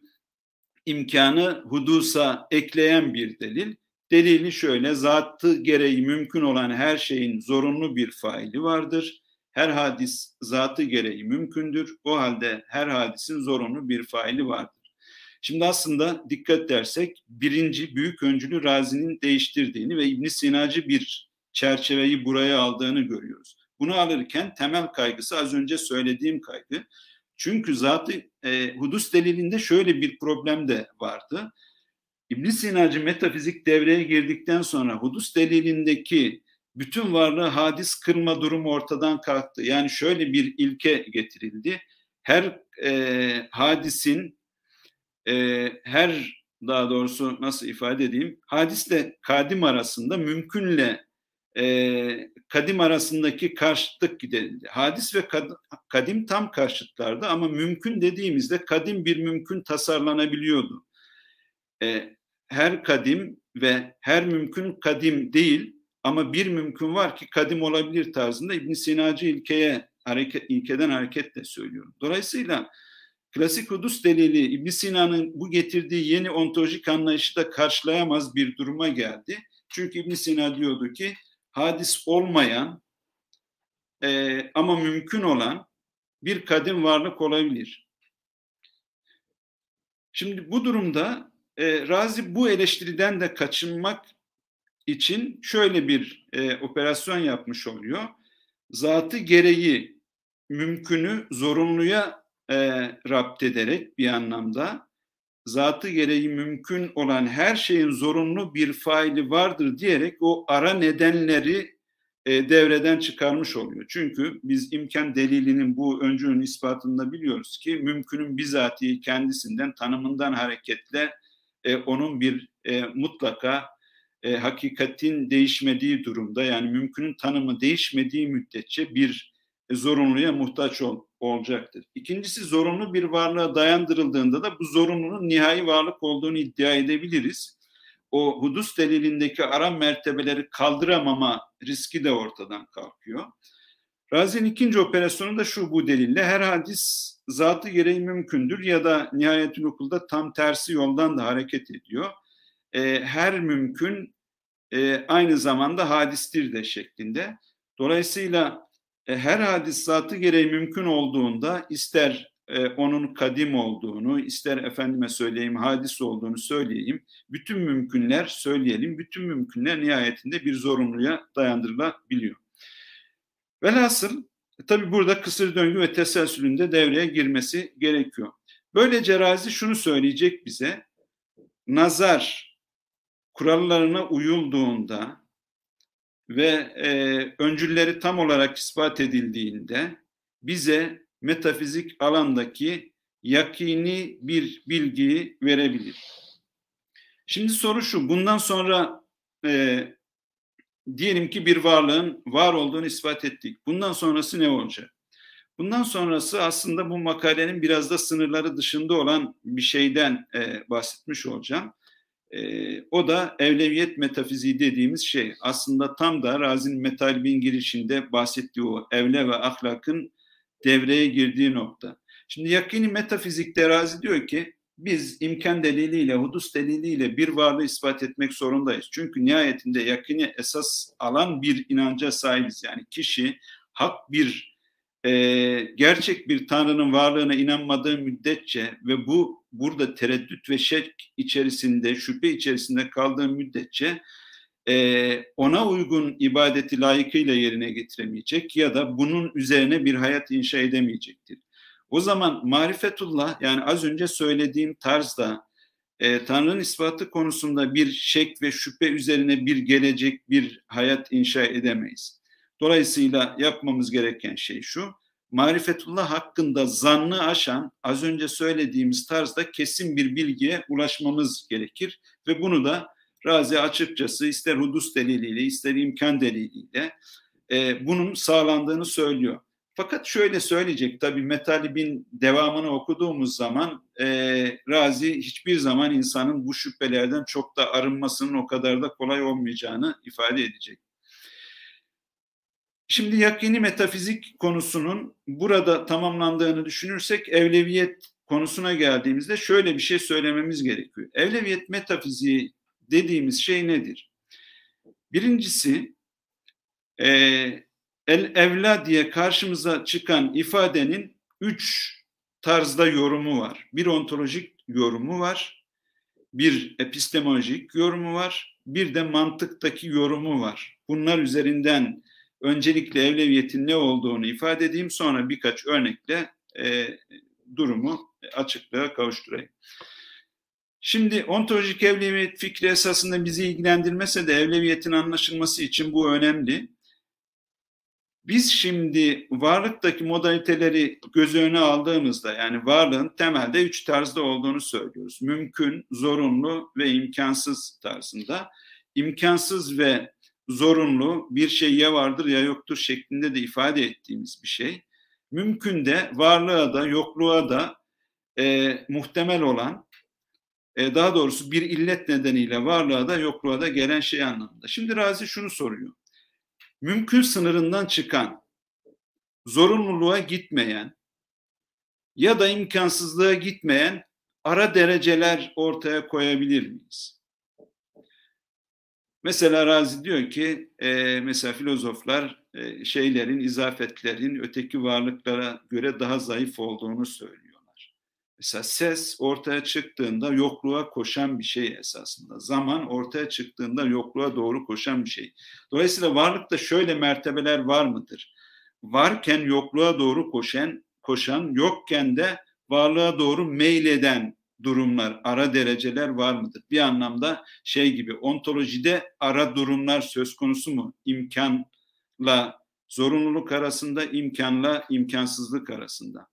imkanı hudusa ekleyen bir delil. Delili şöyle: zatı gereği mümkün olan her şeyin zorunlu bir faili vardır. Her hadis zatı gereği mümkündür. O halde her hadisin zorunlu bir faili vardır. Şimdi aslında dikkat dersek birinci büyük öncülü Râzî'nin değiştirdiğini ve İbn Sinacı bir çerçeveyi buraya aldığını görüyoruz. Bunu alırken temel kaygısı az önce söylediğim kaygı. Çünkü zaten hudus delilinde şöyle bir problem de vardı. İbn Sinacı metafizik devreye girdikten sonra hudus delilindeki bütün varlığı hadis kırma durumu ortadan kalktı. Yani şöyle bir ilke getirildi. Her hadisin, daha doğrusu nasıl ifade edeyim, hadisle kadim arasında mümkünle kadim arasındaki karşıtlık giderildi. Hadis ve kadim tam karşıtlardı ama mümkün dediğimizde kadim bir mümkün tasarlanabiliyordu. Her kadim ve her mümkün kadim değil ama bir mümkün var ki kadim olabilir tarzında İbn Sinacı ilkeden hareketle söylüyorum. Dolayısıyla klasik hudus delili İbn Sina'nın bu getirdiği yeni ontolojik anlayışı da karşılayamaz bir duruma geldi. Çünkü İbn Sina diyordu ki hadis olmayan ama mümkün olan bir kadim varlık olabilir. Şimdi bu durumda Râzî bu eleştiriden de kaçınmak için şöyle bir operasyon yapmış oluyor. Zatı gereği mümkünü zorunluya rapt ederek bir anlamda zatı gereği mümkün olan her şeyin zorunlu bir faili vardır diyerek o ara nedenleri devreden çıkarmış oluyor. Çünkü biz imkan delilinin bu öncünün ispatında biliyoruz ki mümkünün bizatihi kendisinden, tanımından hareketle onun bir mutlaka hakikatin değişmediği durumda, yani mümkünün tanımı değişmediği müddetçe bir zorunluya muhtaç olacaktır. İkincisi, zorunlu bir varlığa dayandırıldığında da bu zorunlunun nihai varlık olduğunu iddia edebiliriz. O hudus delilindeki ara mertebeleri kaldıramama riski de ortadan kalkıyor. Râzî'nin ikinci operasyonu da şu bu delille: her hadis zatı gereği mümkündür ya da Nihayetü'l-Ukul'da tam tersi yoldan da hareket ediyor. Her mümkün aynı zamanda hadistir de şeklinde. Dolayısıyla her hadis zatı gereği mümkün olduğunda ister onun kadim olduğunu, ister efendime söyleyeyim hadis olduğunu söyleyeyim, bütün mümkünler söyleyelim, bütün mümkünler nihayetinde bir zorunluya dayandırılabiliyor. Velhasıl tabii burada kısır döngü ve teselsülün de devreye girmesi gerekiyor. Böylece Râzî şunu söyleyecek bize: nazar kurallarına uyulduğunda ve öncülleri tam olarak ispat edildiğinde bize metafizik alandaki yakini bir bilgiyi verebilir. Şimdi soru şu: bundan sonra diyelim ki bir varlığın var olduğunu ispat ettik. Bundan sonrası ne olacak? Bundan sonrası aslında bu makalenin biraz da sınırları dışında olan bir şeyden bahsetmiş olacağım. O da evleviyet metafiziği dediğimiz şey. Aslında tam da Râzî'nin Metâlib'in girişinde bahsettiği o evle ve ahlakın devreye girdiği nokta. Şimdi yakini metafizikte Râzî diyor ki biz imkan deliliyle, hudus deliliyle bir varlığı ispat etmek zorundayız. Çünkü nihayetinde yakini esas alan bir inanca sahibiz. Yani kişi hak bir, gerçek bir Tanrı'nın varlığına inanmadığı müddetçe ve burada tereddüt ve şek içerisinde, şüphe içerisinde kaldığı müddetçe ona uygun ibadeti layıkıyla yerine getiremeyecek ya da bunun üzerine bir hayat inşa edemeyecektir. O zaman marifetullah, yani az önce söylediğim tarzda Tanrı'nın ispatı konusunda bir şek ve şüphe üzerine bir gelecek, bir hayat inşa edemeyiz. Dolayısıyla yapmamız gereken şey şu: marifetullah hakkında zannı aşan, az önce söylediğimiz tarzda kesin bir bilgiye ulaşmamız gerekir ve bunu da Râzî açıkçası ister hudus deliliyle, ister imkan deliliyle bunun sağlandığını söylüyor. Fakat şöyle söyleyecek, tabii Metâlib'in devamını okuduğumuz zaman Râzî hiçbir zaman insanın bu şüphelerden çok da arınmasının o kadar da kolay olmayacağını ifade edecek. Şimdi yakini metafizik konusunun burada tamamlandığını düşünürsek evleviyet konusuna geldiğimizde şöyle bir şey söylememiz gerekiyor. Evleviyet metafiziği dediğimiz şey nedir? Birincisi el-evla diye karşımıza çıkan ifadenin üç tarzda yorumu var. Bir ontolojik yorumu var, bir epistemolojik yorumu var, bir de mantıktaki yorumu var. Bunlar üzerinden öncelikle evleviyetin ne olduğunu ifade edeyim, sonra birkaç örnekle durumu açıklığa kavuşturayım. Şimdi ontolojik evleviyet fikri esasında bizi ilgilendirmese de evleviyetin anlaşılması için bu önemli. Biz şimdi varlıktaki modaliteleri göz önüne aldığımızda, yani varlığın temelde üç tarzda olduğunu söylüyoruz. Mümkün, zorunlu ve imkansız tarzında. İmkansız ve zorunlu bir şey ya vardır ya yoktur şeklinde de ifade ettiğimiz bir şey. Mümkün de varlığa da yokluğa da muhtemel olan, daha doğrusu bir illet nedeniyle varlığa da yokluğa da gelen şey anlamında. Şimdi Râzî şunu soruyor: mümkün sınırından çıkan, zorunluluğa gitmeyen ya da imkansızlığa gitmeyen ara dereceler ortaya koyabilir miyiz? Mesela Râzî diyor ki, mesela filozoflar şeylerin, izafetlerin öteki varlıklara göre daha zayıf olduğunu söylüyorlar. Mesela ses ortaya çıktığında yokluğa koşan bir şey esasında. Zaman ortaya çıktığında yokluğa doğru koşan bir şey. Dolayısıyla varlıkta şöyle mertebeler var mıdır? Varken yokluğa doğru koşan, yokken de varlığa doğru meyleden durumlar, ara dereceler var mıdır? Bir anlamda şey gibi, ontolojide ara durumlar söz konusu mu? İmkanla zorunluluk arasında, imkanla imkansızlık arasında.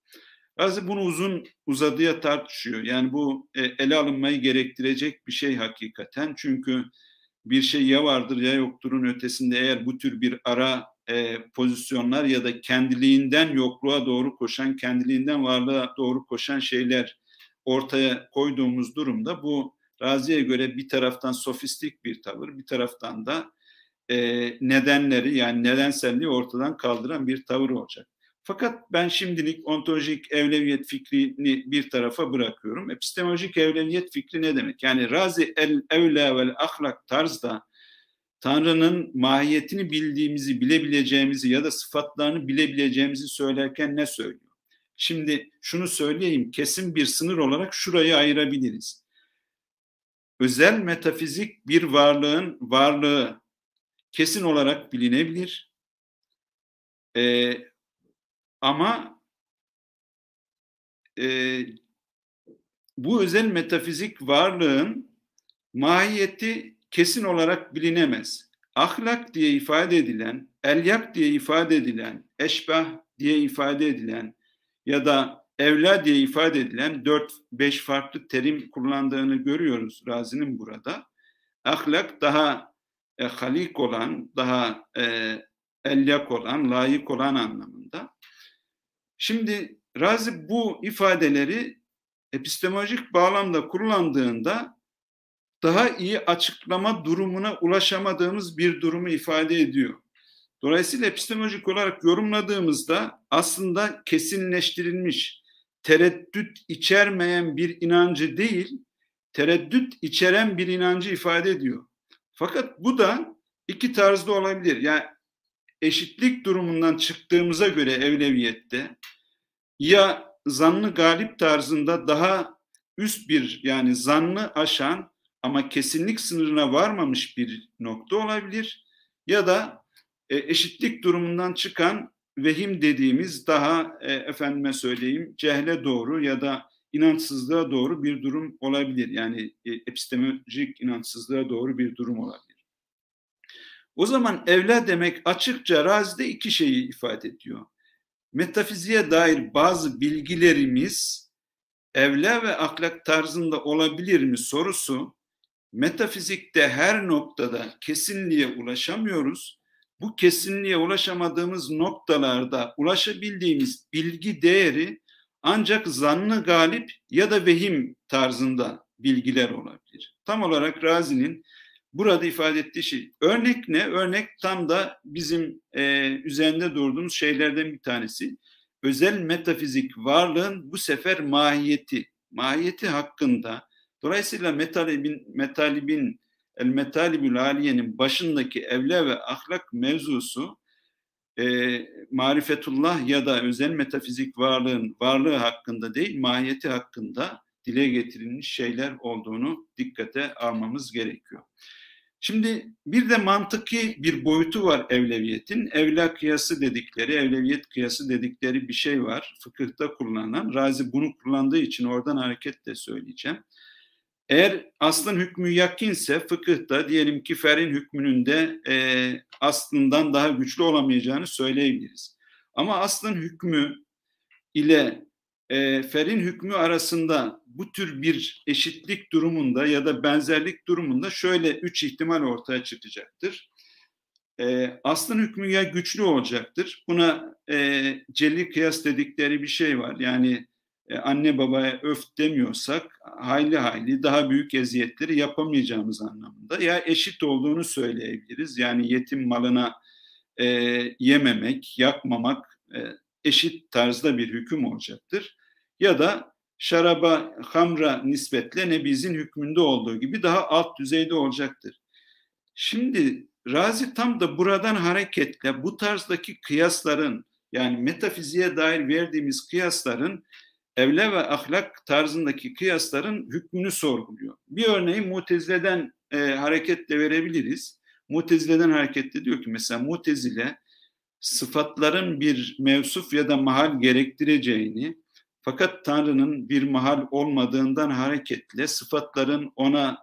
Râzî bunu uzun uzadıya tartışıyor. Yani bu ele alınmayı gerektirecek bir şey hakikaten. Çünkü bir şey ya vardır ya yokturun ötesinde eğer bu tür bir ara pozisyonlar ya da kendiliğinden yokluğa doğru koşan, kendiliğinden varlığa doğru koşan şeyler ortaya koyduğumuz durumda bu Râzî'ye göre bir taraftan sofistik bir tavır, bir taraftan da nedenleri, yani nedenselliği ortadan kaldıran bir tavır olacak. Fakat ben şimdilik ontolojik evleviyet fikrini bir tarafa bırakıyorum. Epistemolojik evleviyet fikri ne demek? Yani Râzî el-evlâ vel-ahlak tarzda Tanrı'nın mahiyetini bildiğimizi, bilebileceğimizi ya da sıfatlarını bilebileceğimizi söylerken ne söylüyor? Şimdi şunu söyleyeyim, kesin bir sınır olarak şurayı ayırabiliriz. Özel metafizik bir varlığın varlığı kesin olarak bilinebilir. Ama bu özel metafizik varlığın mahiyeti kesin olarak bilinemez. Ahlak diye ifade edilen, elyak diye ifade edilen, eşbah diye ifade edilen ya da evla diye ifade edilen 4-5 farklı terim kullandığını görüyoruz Râzî'nin burada. Ahlak daha halik olan, daha elyak olan, layık olan anlamında. Şimdi Râzî bu ifadeleri epistemolojik bağlamda kurulandığında daha iyi açıklama durumuna ulaşamadığımız bir durumu ifade ediyor. Dolayısıyla epistemolojik olarak yorumladığımızda aslında kesinleştirilmiş, tereddüt içermeyen bir inancı değil, tereddüt içeren bir inancı ifade ediyor. Fakat bu da iki tarzda olabilir. Yani eşitlik durumundan çıktığımıza göre evleviyette ya zannı galip tarzında daha üst bir, yani zannı aşan ama kesinlik sınırına varmamış bir nokta olabilir ya da eşitlik durumundan çıkan vehim dediğimiz daha efendime söyleyeyim cehle doğru ya da inançsızlığa doğru bir durum olabilir. Yani epistemolojik inançsızlığa doğru bir durum olabilir. O zaman evla demek açıkça Râzî'de iki şeyi ifade ediyor. Metafiziğe dair bazı bilgilerimiz evla ve ahlak tarzında olabilir mi sorusu, metafizikte her noktada kesinliğe ulaşamıyoruz. Bu kesinliğe ulaşamadığımız noktalarda ulaşabildiğimiz bilgi değeri ancak zannı galip ya da vehim tarzında bilgiler olabilir. Tam olarak Râzî'nin burada ifade ettiği şey. Örnek ne? Örnek tam da bizim üzerinde durduğumuz şeylerden bir tanesi. Özel metafizik varlığın bu sefer mahiyeti hakkında. Dolayısıyla El-Metâlib-ül-Âliye'nin başındaki evle ve ahlak mevzusu marifetullah ya da özel metafizik varlığı hakkında değil, mahiyeti hakkında dile getirilmiş şeyler olduğunu dikkate almamız gerekiyor. Şimdi bir de mantıki bir boyutu var evleviyetin. Evleviyet kıyası dedikleri bir şey var fıkıhta kullanılan. Râzî bunu kullandığı için oradan hareketle söyleyeceğim. Eğer aslın hükmü yakinse fıkıhta diyelim ki ferin hükmünün de aslından daha güçlü olamayacağını söyleyebiliriz. Ama aslın hükmü ile ferin hükmü arasında bu tür bir eşitlik durumunda ya da benzerlik durumunda şöyle üç ihtimal ortaya çıkacaktır. Aslın hükmü ya güçlü olacaktır. Buna celli kıyas dedikleri bir şey var. Yani anne babaya öf demiyorsak hayli daha büyük eziyetleri yapamayacağımız anlamında. Ya eşit olduğunu söyleyebiliriz. Yani yetim malına yememek, yakmamak eşit tarzda bir hüküm olacaktır. Ya da şaraba, hamra nispetle nebizin hükmünde olduğu gibi daha alt düzeyde olacaktır. Şimdi Râzî tam da buradan hareketle bu tarzdaki kıyasların, yani metafiziğe dair verdiğimiz kıyasların, evle ve ahlak tarzındaki kıyasların hükmünü sorguluyor. Bir örneği Mutezile'den hareketle verebiliriz. Mutezile'den hareketle diyor ki mesela Mutezile sıfatların bir mevsuf ya da mahal gerektireceğini fakat Tanrı'nın bir mahal olmadığından hareketle sıfatların ona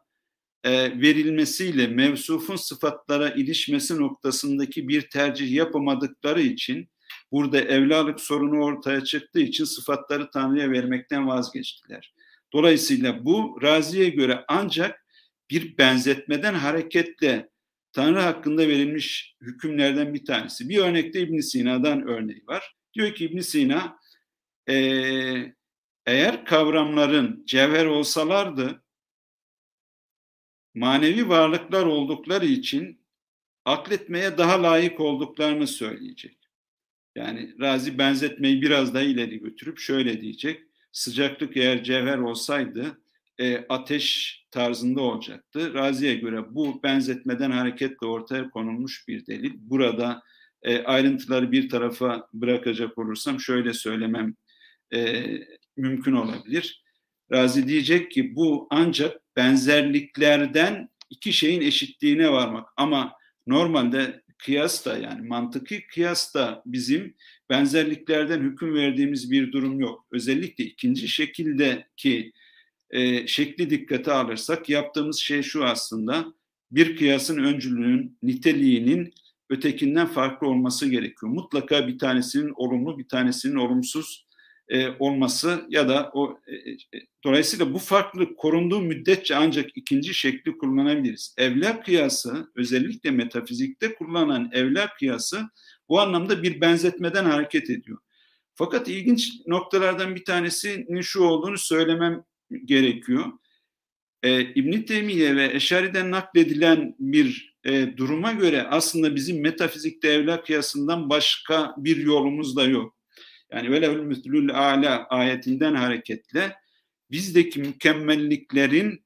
verilmesiyle mevsufun sıfatlara ilişmesi noktasındaki bir tercih yapamadıkları için burada evlalık sorunu ortaya çıktığı için sıfatları Tanrı'ya vermekten vazgeçtiler. Dolayısıyla bu Râzî'ye göre ancak bir benzetmeden hareketle Tanrı hakkında verilmiş hükümlerden bir tanesi. Bir örnekte İbn Sina'dan örneği var. Diyor ki İbn Sina eğer kavramların cevher olsalardı manevi varlıklar oldukları için akletmeye daha layık olduklarını söyleyecek. Yani Râzî benzetmeyi biraz daha ileri götürüp şöyle diyecek. Sıcaklık eğer cevher olsaydı ateş tarzında olacaktı. Râzî'ye göre bu benzetmeden hareketle ortaya konulmuş bir delil. Burada ayrıntıları bir tarafa bırakacak olursam şöyle söylemem mümkün olabilir. Râzî diyecek ki bu ancak benzerliklerden iki şeyin eşitliğine varmak. Ama normalde kıyasta, yani mantıki kıyasta bizim benzerliklerden hüküm verdiğimiz bir durum yok. Özellikle ikinci şekildeki şekli dikkate alırsak yaptığımız şey şu aslında: bir kıyasın öncülüğünün niteliğinin ötekinden farklı olması gerekiyor. Mutlaka bir tanesinin olumlu, bir tanesinin olumsuz olması ya da dolayısıyla bu farklılık korunduğu müddetçe ancak ikinci şekli kullanabiliriz. Evla kıyası, özellikle metafizikte kullanılan evla kıyası bu anlamda bir benzetmeden hareket ediyor. Fakat ilginç noktalardan bir tanesinin şu olduğunu söylemem gerekiyor. İbn-i Teymiye ve Eşari'den nakledilen bir duruma göre aslında bizim metafizikte evla kıyasından başka bir yolumuz da yok. Yani velev'l-müslül-âlâ ayetinden hareketle bizdeki mükemmelliklerin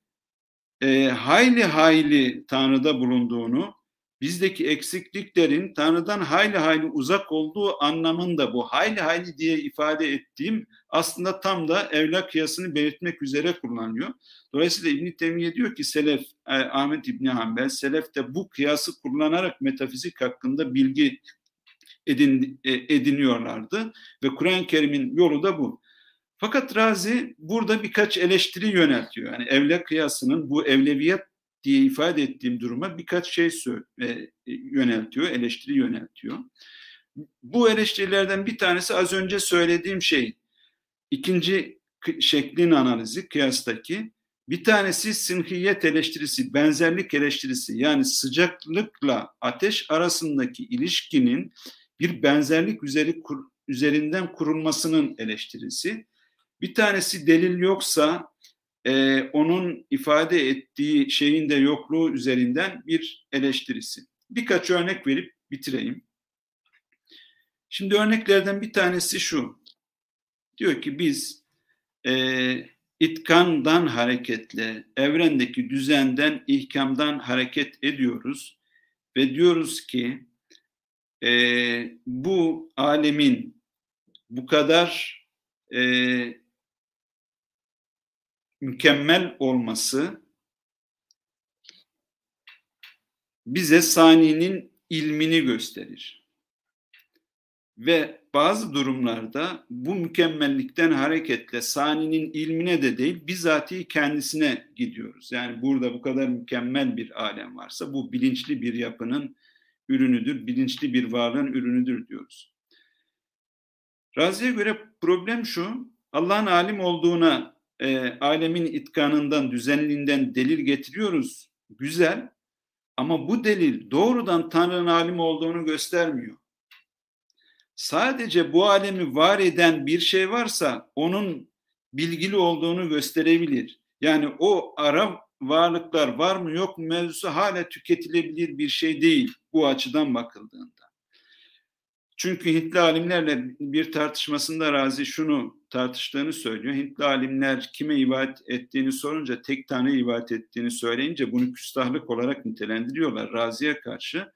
hayli hayli Tanrı'da bulunduğunu, bizdeki eksikliklerin Tanrı'dan hayli hayli uzak olduğu anlamında bu hayli hayli diye ifade ettiğim aslında tam da evla kıyasını belirtmek üzere kullanıyor. Dolayısıyla İbn-i Teymiye diyor ki Selef, Ahmed İbn Hanbel, Selef de bu kıyası kullanarak metafizik hakkında bilgi ediniyorlardı ve Kur'an-ı Kerim'in yolu da bu. Fakat Râzî burada birkaç eleştiri yöneltiyor. Yani evla kıyasının bu evleviyet diye ifade ettiğim duruma birkaç şey yöneltiyor, eleştiri yöneltiyor. Bu eleştirilerden bir tanesi az önce söylediğim şey. İkinci şeklin analizi, kıyastaki. Bir tanesi sinhiyet eleştirisi, benzerlik eleştirisi. Yani sıcaklıkla ateş arasındaki ilişkinin bir benzerlik üzerinden kurulmasının eleştirisi. Bir tanesi delil yoksa onun ifade ettiği şeyin de yokluğu üzerinden bir eleştirisi. Birkaç örnek verip bitireyim. Şimdi örneklerden bir tanesi şu. Diyor ki biz itkandan hareketle, evrendeki düzenden, ihkamdan hareket ediyoruz ve diyoruz ki bu alemin bu kadar mükemmel olması bize saninin ilmini gösterir. Ve bazı durumlarda bu mükemmellikten hareketle saninin ilmine de değil bizatihi kendisine gidiyoruz. Yani burada bu kadar mükemmel bir alem varsa bu bilinçli bir yapının ürünüdür, bilinçli bir varlığın ürünüdür diyoruz. Râzî'ye göre problem şu, Allah'ın alim olduğuna alemin itkanından, düzenliğinden delil getiriyoruz. Güzel. Ama bu delil doğrudan Tanrı'nın alim olduğunu göstermiyor. Sadece bu alemi var eden bir şey varsa onun bilgili olduğunu gösterebilir. Yani o ara varlıklar var mı yok mu mevzusu hala tüketilebilir bir şey değil bu açıdan bakıldığında. Çünkü Hintli alimlerle bir tartışmasında Râzî şunu tartıştığını söylüyor. Hintli alimler kime ibadet ettiğini sorunca tek Tanrı'ya ibadet ettiğini söyleyince bunu küstahlık olarak nitelendiriyorlar Râzî'ye karşı.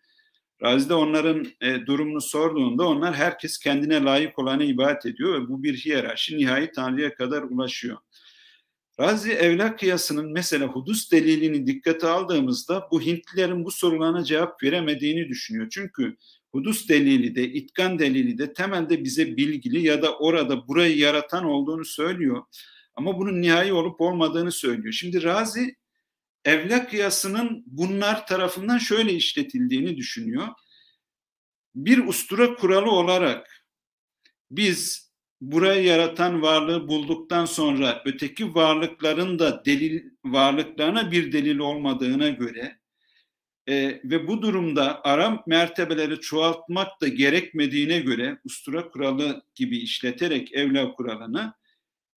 Râzî de onların durumunu sorduğunda onlar herkes kendine layık olana ibadet ediyor ve bu bir hiyerarşi nihai Tanrı'ya kadar ulaşıyor. Râzî evlâ kıyasının mesela hudus delilini dikkate aldığımızda bu Hintlilerin bu sorularına cevap veremediğini düşünüyor. Çünkü hudus delili de, itkan delili de temelde bize bilgili ya da orada burayı yaratan olduğunu söylüyor. Ama bunun nihai olup olmadığını söylüyor. Şimdi Râzî evlâ kıyasının bunlar tarafından şöyle işletildiğini düşünüyor. Bir ustura kuralı olarak biz burayı yaratan varlığı bulduktan sonra öteki varlıkların da varlıklarına bir delil olmadığına göre ve bu durumda ara mertebeleri çoğaltmak da gerekmediğine göre ustura kuralı gibi işleterek evla kuralını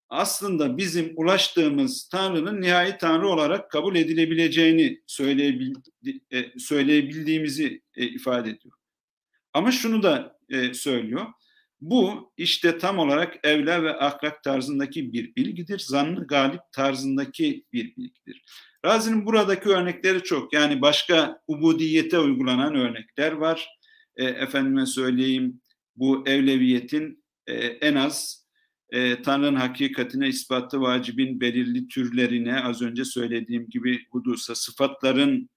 aslında bizim ulaştığımız Tanrı'nın nihai Tanrı olarak kabul edilebileceğini söyleyebildiğimizi ifade ediyor. Ama şunu da söylüyor. Bu işte tam olarak evla ve ahlak tarzındaki bir bilgidir. Zannı galip tarzındaki bir bilgidir. Râzî'nin buradaki örnekleri çok. Yani başka ubudiyete uygulanan örnekler var. Efendime söyleyeyim bu evleviyetin en az Tanrı'nın hakikatine ispatı vacibin belirli türlerine az önce söylediğim gibi hudusa sıfatların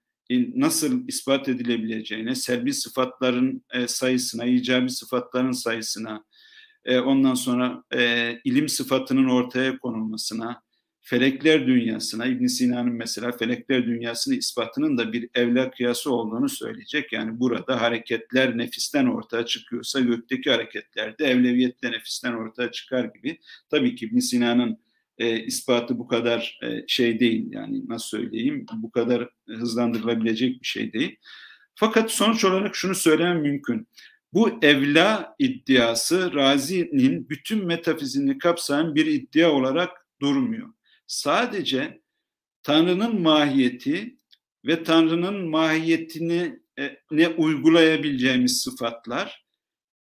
nasıl ispat edilebileceğine, selbi sıfatların sayısına, icabi sıfatların sayısına, ondan sonra ilim sıfatının ortaya konulmasına, felekler dünyasına, İbn Sina'nın mesela felekler dünyasını ispatının da bir evla kıyası olduğunu söyleyecek. Yani burada hareketler nefisten ortaya çıkıyorsa gökteki hareketler de evleviyetle nefisten ortaya çıkar gibi. Tabii ki İbn Sina'nın ispatı bu kadar şey değil, yani nasıl söyleyeyim, bu kadar hızlandırılabilecek bir şey değil. Fakat sonuç olarak şunu söylemem mümkün. Bu evla iddiası Razi'nin bütün metafizini kapsayan bir iddia olarak durmuyor. Sadece Tanrı'nın mahiyeti ve Tanrı'nın mahiyetini ne uygulayabileceğimiz sıfatlar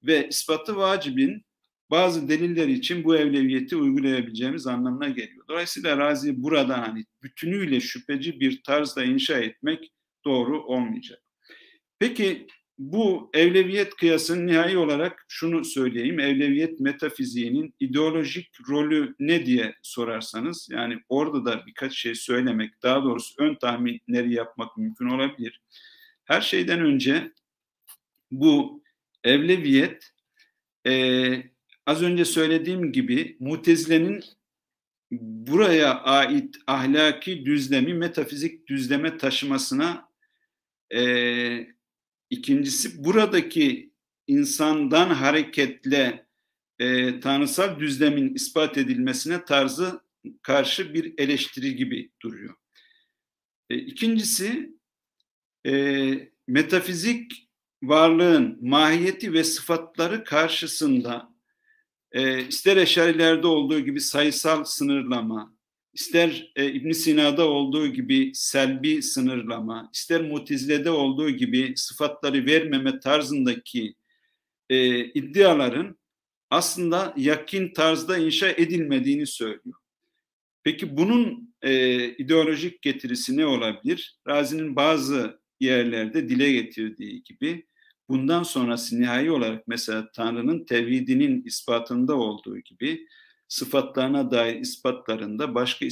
ve ispatı vacibin bazı deliller için bu evleviyeti uygulayabileceğimiz anlamına geliyor. Dolayısıyla Râzî buradan hani bütünüyle şüpheci bir tarzda inşa etmek doğru olmayacak. Peki bu evleviyet kıyasının nihai olarak şunu söyleyeyim. Evleviyet metafiziğinin ideolojik rolü ne diye sorarsanız, yani orada da birkaç şey söylemek, daha doğrusu ön tahminleri yapmak mümkün olabilir. Her şeyden önce bu evleviyet az önce söylediğim gibi Mutezile'nin buraya ait ahlaki düzlemi metafizik düzleme taşımasına ikincisi buradaki insandan hareketle tanrısal düzlemin ispat edilmesine tarzı karşı bir eleştiri gibi duruyor. İkincisi metafizik varlığın mahiyeti ve sıfatları karşısında ister Eşarilerde olduğu gibi sayısal sınırlama, ister İbn Sina'da olduğu gibi selbi sınırlama, ister Mutezile'de olduğu gibi sıfatları vermeme tarzındaki iddiaların aslında yakin tarzda inşa edilmediğini söylüyor. Peki bunun ideolojik getirisi ne olabilir? Razi'nin bazı yerlerde dile getirdiği gibi bundan sonrası nihai olarak mesela Tanrı'nın tevhidinin ispatında olduğu gibi sıfatlarına dair ispatlarında başka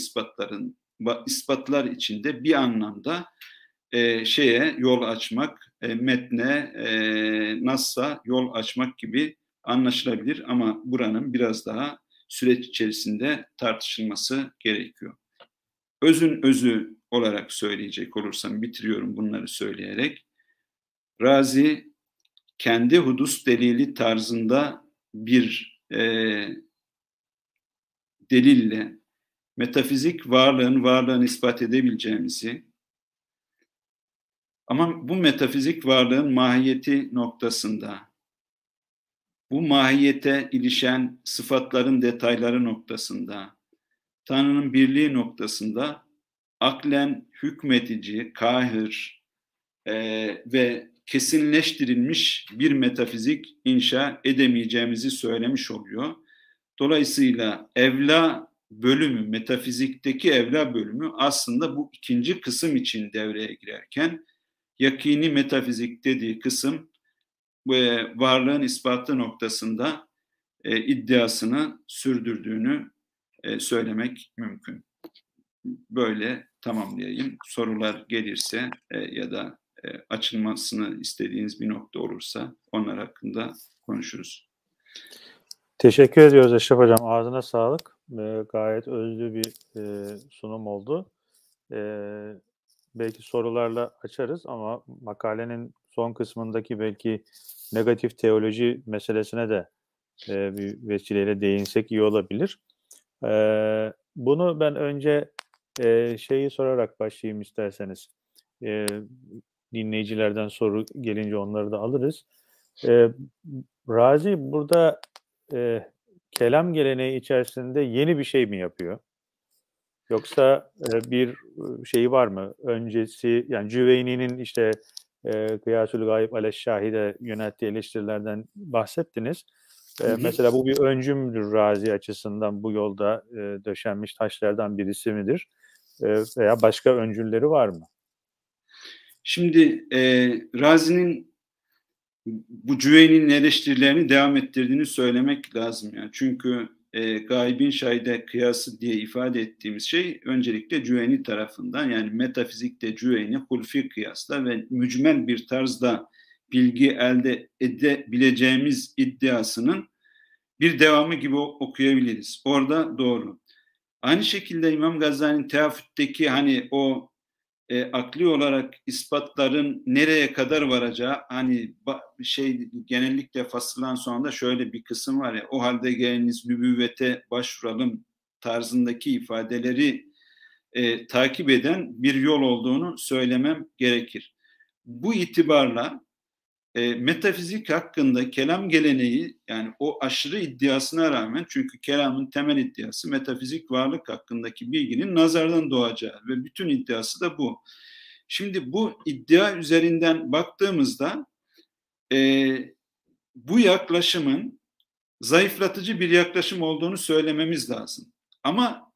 ispatlar içinde bir anlamda şeye yol açmak, metne, nas'a yol açmak gibi anlaşılabilir ama buranın biraz daha süreç içerisinde tartışılması gerekiyor. Özün özü olarak söyleyecek olursam bitiriyorum bunları söyleyerek. Râzî kendi hudus delili tarzında bir delille metafizik varlığını ispat edebileceğimizi ama bu metafizik varlığın mahiyeti noktasında, bu mahiyete ilişen sıfatların detayları noktasında, Tanrı'nın birliği noktasında aklen hükmedici, kahir ve kesinleştirilmiş bir metafizik inşa edemeyeceğimizi söylemiş oluyor. Dolayısıyla evla bölümü, metafizikteki evla bölümü aslında bu ikinci kısım için devreye girerken yakini metafizik dediği kısım varlığın ispatı noktasında iddiasını sürdürdüğünü söylemek mümkün. Böyle tamamlayayım. Sorular gelirse ya da açılmasını istediğiniz bir nokta olursa onlar hakkında konuşuruz. Teşekkür ediyoruz Eşref Hocam. Ağzına sağlık. Gayet özlü bir sunum oldu. Belki sorularla açarız ama makalenin son kısmındaki belki negatif teoloji meselesine de bir vesileyle değinsek iyi olabilir. Bunu ben önce şeyi sorarak başlayayım isterseniz. Dinleyicilerden soru gelince onları da alırız. Râzî burada kelam geleneği içerisinde yeni bir şey mi yapıyor? Yoksa bir şeyi var mı? Öncesi, yani Cüveynî'nin işte Kıyasül Gayb Aleşşahide yönelttiği eleştirilerden bahsettiniz. Mesela bu bir öncümdür Râzî açısından, bu yolda döşenmiş taşlardan birisi midir? Veya başka öncülleri var mı? Şimdi Razi'nin bu Cüveynî'nin eleştirilerini devam ettirdiğini söylemek lazım. Yani. Çünkü gaybin şahide kıyası diye ifade ettiğimiz şey öncelikle Cüveynî tarafından, yani metafizikte Cüveynî hulfi kıyasla ve mücmel bir tarzda bilgi elde edebileceğimiz iddiasının bir devamı gibi okuyabiliriz. Orada doğru. Aynı şekilde İmam Gazali'nin teafütteki hani o akli olarak ispatların nereye kadar varacağı, hani şey genellikle fasıldan sonra da şöyle bir kısım var ya, o halde geliniz nübüvvete başvuralım tarzındaki ifadeleri takip eden bir yol olduğunu söylemem gerekir. Bu itibarla metafizik hakkında kelam geleneği, yani o aşırı iddiasına rağmen, çünkü kelamın temel iddiası metafizik varlık hakkındaki bilginin nazardan doğacağı ve bütün iddiası da bu. Şimdi bu iddia üzerinden baktığımızda bu yaklaşımın zayıflatıcı bir yaklaşım olduğunu söylememiz lazım. Ama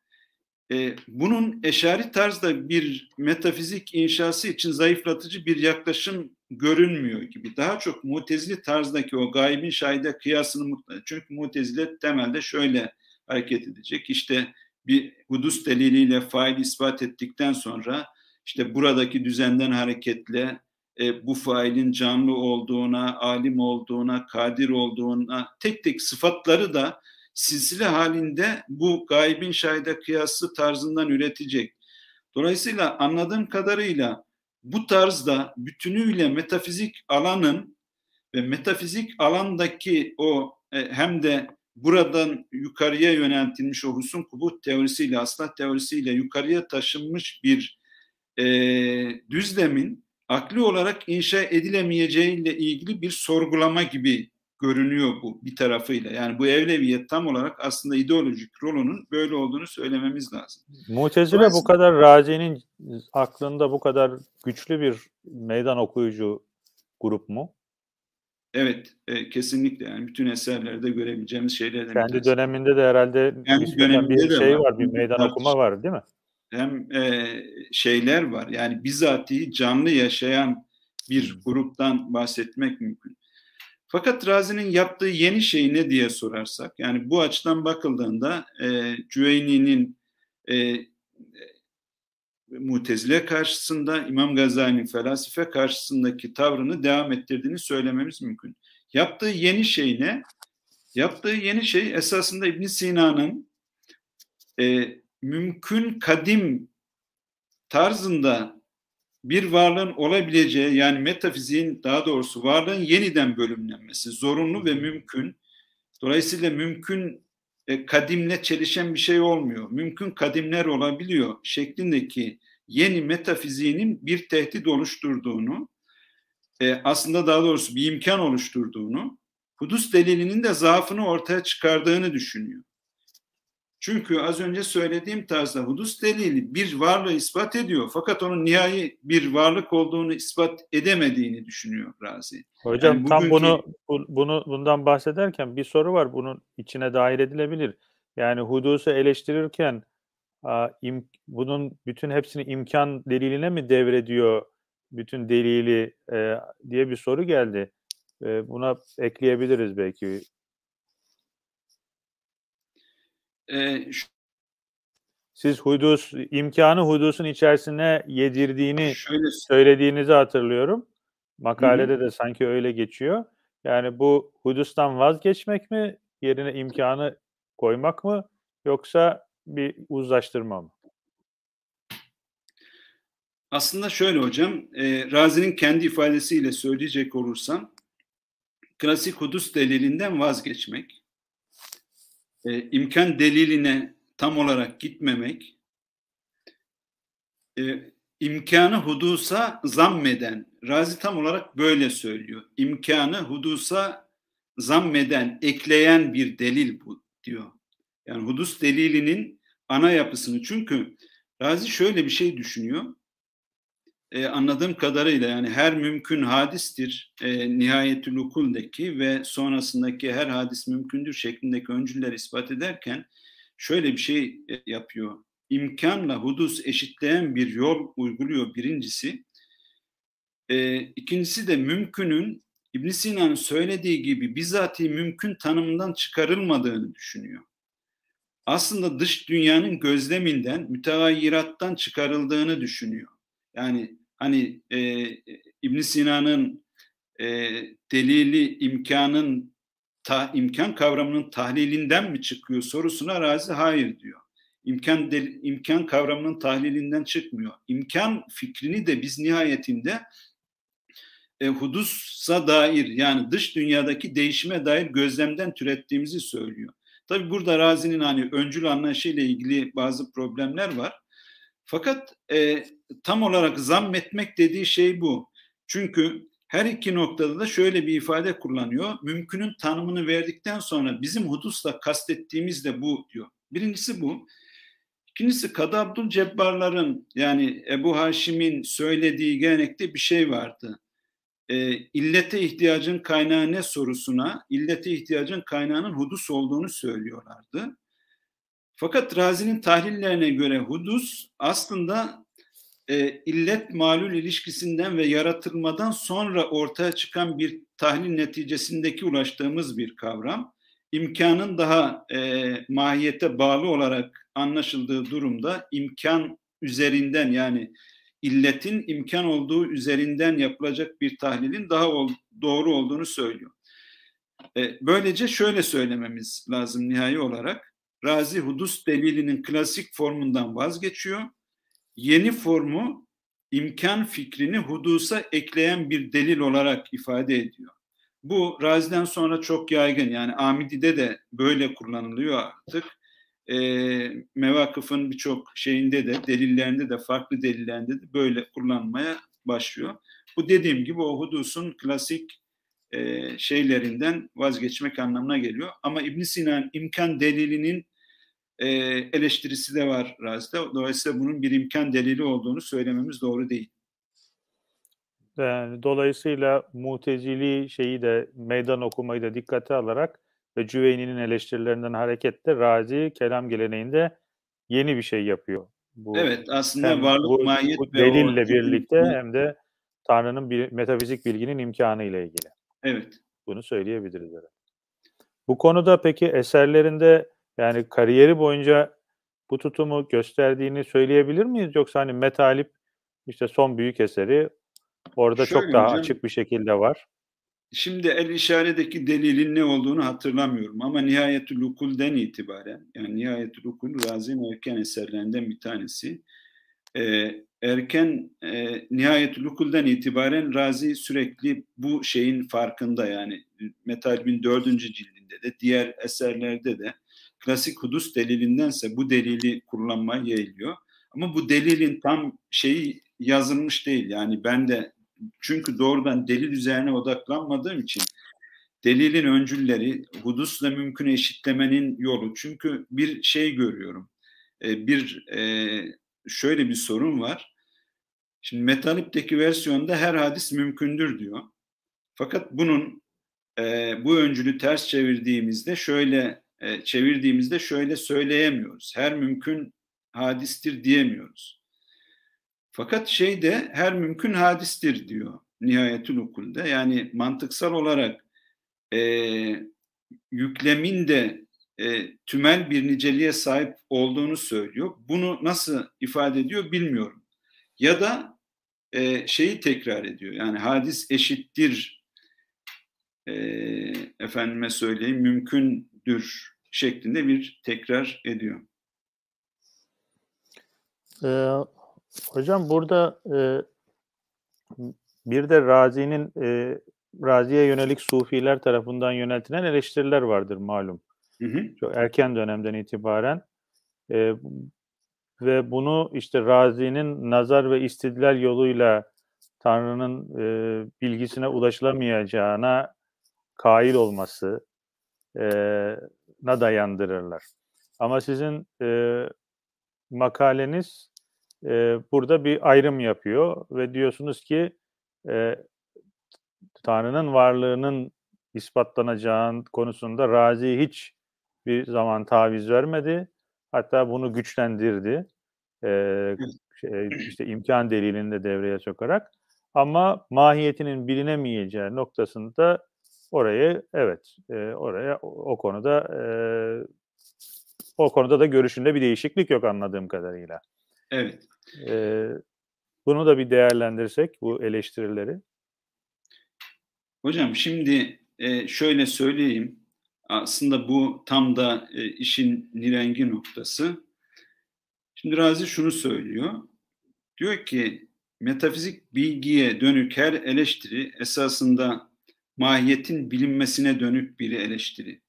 bunun eşari tarzda bir metafizik inşası için zayıflatıcı bir yaklaşım görünmüyor gibi. Daha çok Mutezile tarzdaki o gaybin şahide kıyasını mutlaka. Çünkü Mutezile temelde şöyle hareket edecek. İşte bir hudus deliliyle faili ispat ettikten sonra işte buradaki düzenden hareketle bu failin canlı olduğuna, alim olduğuna, kadir olduğuna tek tek sıfatları da silsile halinde bu gaybin şahide kıyası tarzından üretecek. Dolayısıyla anladığım kadarıyla bu tarzda bütünüyle metafizik alanın ve metafizik alandaki o hem de buradan yukarıya yöneltilmiş o husun kubut teorisiyle, aslah teorisiyle yukarıya taşınmış bir düzlemin akli olarak inşa edilemeyeceğiyle ilgili bir sorgulama gibi görünüyor bu bir tarafıyla. Yani bu Evleviyet tam olarak aslında ideolojik rolünün böyle olduğunu söylememiz lazım. Mutezile aslında bu kadar Razi'nin aklında bu kadar güçlü bir meydan okuyucu grup mu? Evet, kesinlikle. Yani bütün eserlerde görebileceğimiz şeylerden. Kendi döneminde de herhalde bir şey var, bir meydan okuma var değil mi? Hem şeyler var. Yani bizatihi canlı yaşayan bir gruptan bahsetmek mümkün. Fakat Razi'nin yaptığı yeni şey ne diye sorarsak, yani bu açıdan bakıldığında Cüveynî'nin Mutezile karşısında, İmam Gazali'nin felsefe karşısındaki tavrını devam ettirdiğini söylememiz mümkün. Yaptığı yeni şey ne? Yaptığı yeni şey esasında İbn Sina'nın mümkün kadim tarzında bir varlığın olabileceği, yani metafiziğin, daha doğrusu varlığın yeniden bölümlenmesi, zorunlu ve mümkün. Dolayısıyla mümkün kadimle çelişen bir şey olmuyor. Mümkün kadimler olabiliyor şeklindeki yeni metafiziğinin bir tehdit oluşturduğunu, aslında daha doğrusu bir imkan oluşturduğunu, hudus delilinin de zaafını ortaya çıkardığını düşünüyor. Çünkü az önce söylediğim tarzda hudus delili bir varlığı ispat ediyor, fakat onun nihai bir varlık olduğunu ispat edemediğini düşünüyor Razi. Hocam yani tam bundan bahsederken bir soru var, bunun içine dahil edilebilir. Yani hudusu eleştirirken bunun bütün hepsini imkan deliline mi devrediyor bütün delili diye bir soru geldi. Buna ekleyebiliriz belki. Siz imkanı hudusun içerisine yedirdiğini söylediğinizi hatırlıyorum. Makalede de sanki öyle geçiyor. Yani bu hudustan vazgeçmek mi, yerine imkanı koymak mı, yoksa bir uzlaştırma mı? Aslında şöyle hocam, Razi'nin kendi ifadesiyle söyleyecek olursam, klasik hudus delilinden vazgeçmek, imkan deliline tam olarak gitmemek, imkanı hudusa zammeden, Razi tam olarak böyle söylüyor. İmkanı hudusa zammeden, ekleyen bir delil bu diyor. Yani hudus delilinin ana yapısını. Çünkü Razi şöyle bir şey düşünüyor. Anladığım kadarıyla yani her mümkün hadistir Nihayetü'l-Ukul'deki ve sonrasındaki her hadis mümkündür şeklindeki öncüller ispat ederken şöyle bir şey yapıyor. İmkanla hudus eşitleyen bir yol uyguluyor birincisi. İkincisi de mümkünün İbn Sina'nın söylediği gibi bizatihi mümkün tanımından çıkarılmadığını düşünüyor. Aslında dış dünyanın gözleminden, mütegayyirattan çıkarıldığını düşünüyor. Yani hani İbn Sina'nın delili imkan kavramının tahlilinden mi çıkıyor sorusuna Razi hayır diyor. İmkan kavramının tahlilinden çıkmıyor. İmkan fikrini de biz nihayetinde hudusa dair, yani dış dünyadaki değişime dair gözlemden türettiğimizi söylüyor. Tabii burada Razi'nin hani öncül anlayışıyla ilgili bazı problemler var. Fakat tam olarak zammetmek dediği şey bu. Çünkü Her iki noktada da şöyle bir ifade kullanıyor. Mümkünün tanımını verdikten sonra bizim hudusla kastettiğimiz de bu diyor. Birincisi bu. İkincisi Kadı Abdülcebbar'ların yani Ebu Haşim'in söylediği gelenekte bir şey vardı. İllete ihtiyacın kaynağı ne sorusuna illete ihtiyacın kaynağının hudus olduğunu söylüyorlardı. Fakat Razi'nin tahlillerine göre hudus aslında illet malul ilişkisinden ve yaratılmadan sonra ortaya çıkan bir tahlil neticesindeki ulaştığımız bir kavram. İmkanın daha mahiyete bağlı olarak anlaşıldığı durumda imkan üzerinden yani illetin imkan olduğu üzerinden yapılacak bir tahlilin daha doğru olduğunu söylüyor. Böylece şöyle söylememiz lazım nihai olarak. Razi hudus delilinin klasik formundan vazgeçiyor. Yeni formu imkan fikrini hudusa ekleyen bir delil olarak ifade ediyor. Bu Razi'den sonra çok yaygın yani Amidi'de de böyle kullanılıyor artık. Mevakıfın birçok şeyinde de delillerinde de farklı delillerinde de böyle kullanmaya başlıyor. Bu dediğim gibi o hudusun klasik şeylerinden vazgeçmek anlamına geliyor. Ama İbn Sina'nın imkan delilinin eleştirisi de var Razi'de. Dolayısıyla bunun bir imkan delili olduğunu söylememiz doğru değil. Yani dolayısıyla Mutezili şeyi de meydan okumayı da dikkate alarak ve Cüveynî'nin eleştirilerinden hareketle Razi kelam geleneğinde yeni bir şey yapıyor. Bu, evet aslında varlık mahiyet ve delille birlikte hem de Tanrı'nın bir metafizik bilginin imkanı ile ilgili. Evet. Bunu söyleyebiliriz. Bu konuda peki eserlerinde yani kariyeri boyunca bu tutumu gösterdiğini söyleyebilir miyiz? Yoksa hani Metalib işte son büyük eseri orada şöyle çok daha hocam, açık bir şekilde var. Şimdi El-İşare'deki delilin ne olduğunu hatırlamıyorum ama Nihayetü'l-Ukul'den itibaren yani Nihayetü'l-Ukul Razi'nin erken eserlerinden bir tanesi. Nihayetü'l-Ukul'den itibaren Razi sürekli bu şeyin farkında yani Metalib'in 4. cildinde de diğer eserlerde de klasik hudus delilindense bu delili kullanmaya yeğliyor. Ama bu delilin tam şeyi yazılmış değil. Yani ben de çünkü doğrudan delil üzerine odaklanmadığım için delilin öncülleri hudusla mümkün eşitlemenin yolu. Çünkü bir şey görüyorum. Şöyle bir sorun var. Şimdi Metalip'teki versiyonda her hadis mümkündür diyor. Fakat bunun bu öncülü ters çevirdiğimizde şöyle söyleyemiyoruz. Her mümkün hadistir diyemiyoruz. Fakat şeyde her mümkün hadistir diyor Nihayetü'l-Ukul'da. Yani mantıksal olarak yüklemin de tümel bir niceliğe sahip olduğunu söylüyor. Bunu nasıl ifade ediyor bilmiyorum. Ya da şeyi tekrar ediyor. Yani hadis eşittir efendime söyleyeyim mümkün şeklinde bir tekrar ediyor. Hocam burada bir de Razi'ye yönelik Sufiler tarafından yöneltilen eleştiriler vardır malum. Çok erken dönemden itibaren ve bunu işte Razi'nin nazar ve istidlal yoluyla Tanrı'nın bilgisine ulaşılamayacağına kail olması na dayandırırlar. Ama sizin makaleniz burada bir ayrım yapıyor ve diyorsunuz ki Tanrı'nın varlığının ispatlanacağı konusunda Razi hiç bir zaman taviz vermedi. Hatta bunu güçlendirdi. İşte imkan delilini de devreye sokarak. Ama mahiyetinin bilinemeyeceği noktasında o konuda da görüşünde bir değişiklik yok anladığım kadarıyla. Evet. Bunu da bir değerlendirsek bu eleştirileri. Hocam şimdi şöyle söyleyeyim. Aslında bu tam da işin nirengi noktası. Şimdi Razi şunu söylüyor. Diyor ki metafizik bilgiye dönük her eleştiri esasında mahiyetin bilinmesine dönük bir eleştiri.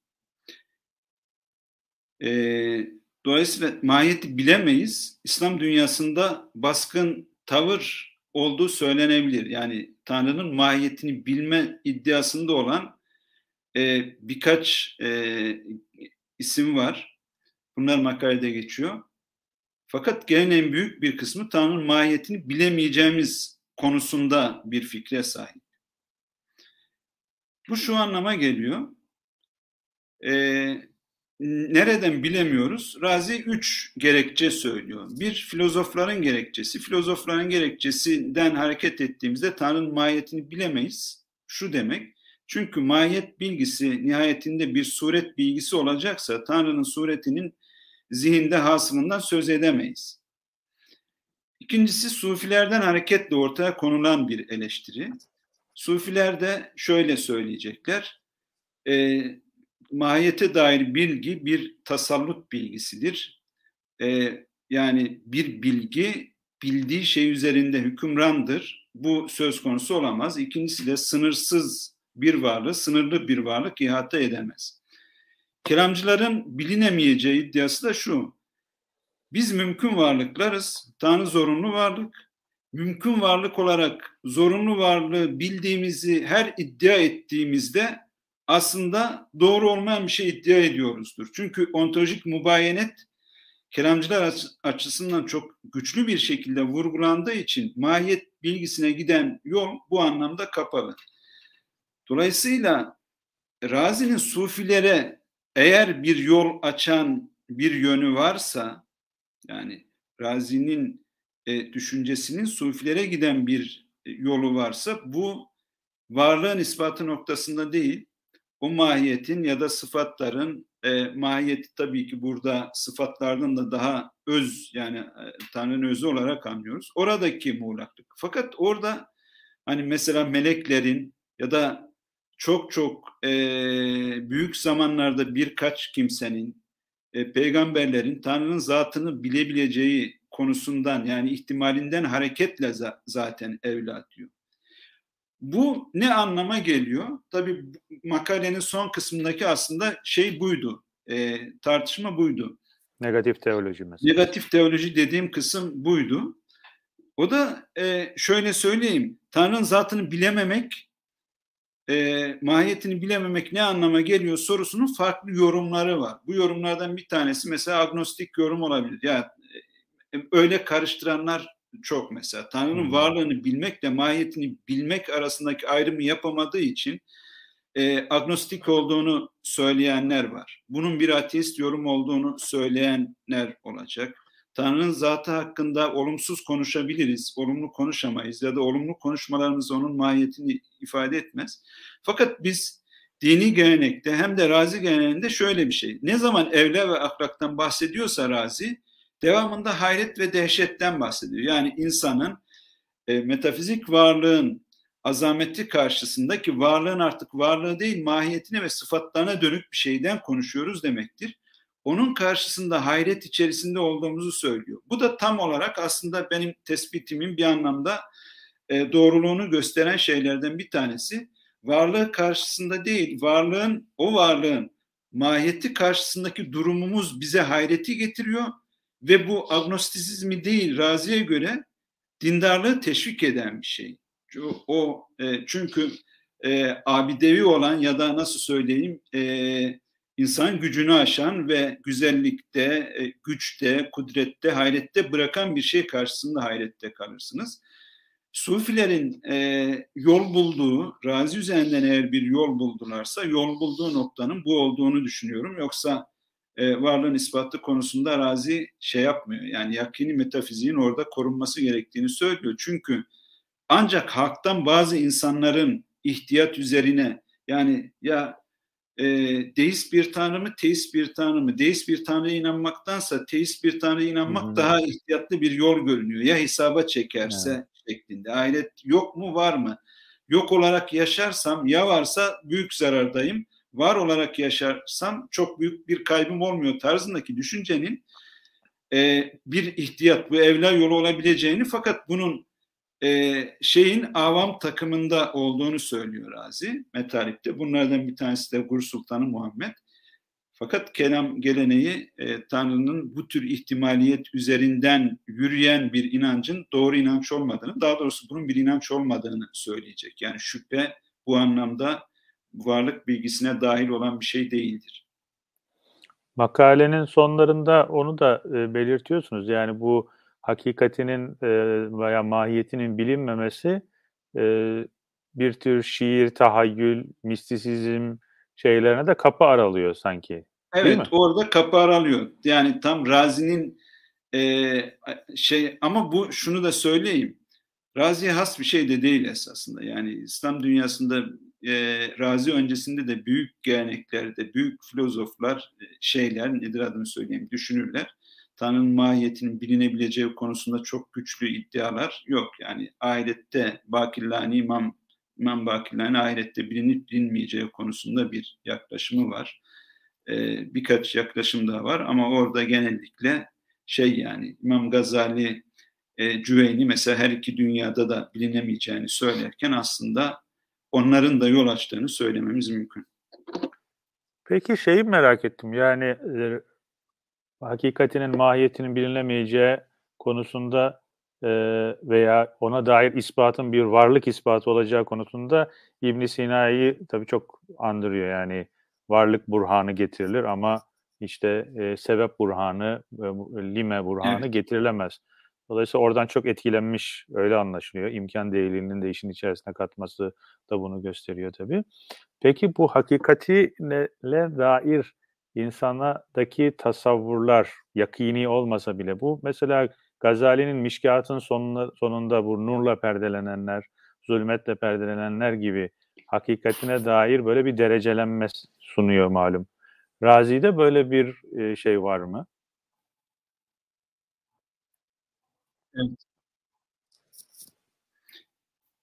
Dolayısıyla mahiyeti bilemeyiz. İslam dünyasında baskın tavır olduğu söylenebilir. Yani Tanrı'nın mahiyetini bilme iddiasında olan birkaç isim var. Bunlar makalede geçiyor. Fakat gelen en büyük bir kısmı Tanrı'nın mahiyetini bilemeyeceğimiz konusunda bir fikre sahip. Bu şu anlama geliyor. Nereden bilemiyoruz? Râzî 3 gerekçe söylüyor. Bir, filozofların gerekçesi. Filozofların gerekçesinden hareket ettiğimizde Tanrı'nın mahiyetini bilemeyiz. Şu demek. Çünkü mahiyet bilgisi nihayetinde bir suret bilgisi olacaksa Tanrı'nın suretinin zihinde hasımından söz edemeyiz. İkincisi, sufilerden hareketle ortaya konulan bir eleştiri. Sufiler de şöyle söyleyecekler. Mahiyete dair bilgi bir tasallut bilgisidir. Yani bir bilgi bildiği şey üzerinde hükümrandır. Bu söz konusu olamaz. İkincisi de sınırsız bir varlık, sınırlı bir varlık ihata edemez. Kelamcıların bilinemeyeceği iddiası da şu. Biz mümkün varlıklarız. Tanrı zorunlu varlık. Mümkün varlık olarak zorunlu varlığı bildiğimizi her iddia ettiğimizde aslında doğru olmayan bir şey iddia ediyoruzdur. Çünkü ontolojik mubayenet kelamcılar açısından çok güçlü bir şekilde vurgulandığı için mahiyet bilgisine giden yol bu anlamda kapalı. Dolayısıyla Râzî'nin sufilere eğer bir yol açan bir yönü varsa, yani Râzî'nin düşüncesinin sufilere giden bir yolu varsa bu varlığın ispatı noktasında değil, o mahiyetin ya da sıfatların mahiyeti tabii ki burada sıfatlardan da daha öz, yani Tanrı'nın özü olarak anlıyoruz. Oradaki muğlaklık. Fakat orada hani mesela meleklerin ya da çok büyük zamanlarda birkaç kimsenin, peygamberlerin Tanrı'nın zatını bilebileceği konusundan, yani ihtimalinden hareketle zaten evla diyor. Bu ne anlama geliyor? Tabii makalenin son kısmındaki aslında şey buydu, tartışma buydu. Negatif teoloji mesela. Negatif teoloji dediğim kısım buydu. O da şöyle söyleyeyim, Tanrı'nın zatını bilememek, mahiyetini bilememek ne anlama geliyor sorusunun farklı yorumları var. Bu yorumlardan bir tanesi mesela agnostik yorum olabilir. Yani öyle karıştıranlar çok mesela. Tanrı'nın varlığını bilmekle mahiyetini bilmek arasındaki ayrımı yapamadığı için agnostik olduğunu söyleyenler var. Bunun bir ateist yorum olduğunu söyleyenler olacak. Tanrı'nın zatı hakkında olumsuz konuşabiliriz, olumlu konuşamayız ya da olumlu konuşmalarımız onun mahiyetini ifade etmez. Fakat biz dini gelenekte hem de Râzî geleneğinde şöyle bir şey. Ne zaman evle ve ahlaktan bahsediyorsa Râzî, devamında hayret ve dehşetten bahsediyor. Yani insanın metafizik varlığın azameti karşısındaki varlığın artık varlığı değil, mahiyetine ve sıfatlarına dönük bir şeyden konuşuyoruz demektir. Onun karşısında hayret içerisinde olduğumuzu söylüyor. Bu da tam olarak aslında benim tespitimin bir anlamda doğruluğunu gösteren şeylerden bir tanesi. Varlığı karşısında değil, o varlığın mahiyeti karşısındaki durumumuz bize hayreti getiriyor. Ve bu agnostisizmi değil, Râzî'ye göre dindarlığı teşvik eden bir şey. Çünkü abidevi olan ya da nasıl söyleyeyim insan gücünü aşan ve güzellikte, güçte, kudrette, hayrette bırakan bir şey karşısında hayrette kalırsınız. Sufilerin yol bulduğu, Râzî üzerinden eğer bir yol buldularsa yol bulduğu noktanın bu olduğunu düşünüyorum. Yoksa varlığın ispatı konusunda Râzî şey yapmıyor. Yani yakini metafiziğin orada korunması gerektiğini söylüyor. Çünkü ancak halktan bazı insanların ihtiyat üzerine, yani ya deist bir tanrı mı, teist bir tanrı mı? Deist bir tanrıya inanmaktansa teist bir tanrıya inanmak daha ihtiyatlı bir yol görünüyor. Ya hesaba çekerse şeklinde. Ahiret yok mu, var mı? Yok olarak yaşarsam ya varsa büyük zarardayım. Var olarak yaşarsam çok büyük bir kaybım olmuyor tarzındaki düşüncenin bir ihtiyat, bu evla yolu olabileceğini, fakat bunun avam takımında olduğunu söylüyor Râzî. Metalip'te bunlardan bir tanesi de Guru Sultanı Muhammed. Fakat kelam geleneği Tanrı'nın bu tür ihtimaliyet üzerinden yürüyen bir inancın doğru inanç olmadığını, daha doğrusu bunun bir inanç olmadığını söyleyecek. Yani şüphe bu anlamda varlık bilgisine dahil olan bir şey değildir. Makalenin sonlarında onu da belirtiyorsunuz. Yani bu hakikatinin veya mahiyetinin bilinmemesi bir tür şiir, tahayyül, mistisizm şeylerine de kapı aralıyor sanki. Evet, orada kapı aralıyor. Yani tam Râzî'nin ama bu şunu da söyleyeyim. Râzî'ye has bir şey de değil esasında. Yani İslam dünyasında Râzî öncesinde de büyük geleneklerde, büyük filozoflar düşünürler. Tanrı'nın mahiyetinin bilinebileceği konusunda çok güçlü iddialar yok. Yani ahirette Bakillani, İmam Bakillani ahirette bilinip bilinmeyeceği konusunda bir yaklaşımı var. Birkaç yaklaşım daha var ama orada genellikle İmam Gazali, Cüveynî mesela her iki dünyada da bilinemeyeceğini söylerken aslında onların da yol açtığını söylememiz mümkün. Peki şeyi merak ettim. Yani hakikatinin, mahiyetinin bilinemeyeceği konusunda veya ona dair ispatın bir varlık ispatı olacağı konusunda İbn Sina'yı tabii çok andırıyor. Yani varlık burhanı getirilir ama işte sebep burhanı, lime burhanı getirilemez. Dolayısıyla oradan çok etkilenmiş, öyle anlaşılıyor. İmkan değerinin de işin içerisine katması da bunu gösteriyor tabii. Peki bu hakikatine dair insanadaki tasavvurlar yakini olmasa bile bu. Mesela Gazali'nin Mişkât'ın sonunda bu nurla perdelenenler, zulmetle perdelenenler gibi hakikatine dair böyle bir derecelenme sunuyor malum. Râzî'de böyle bir şey var mı?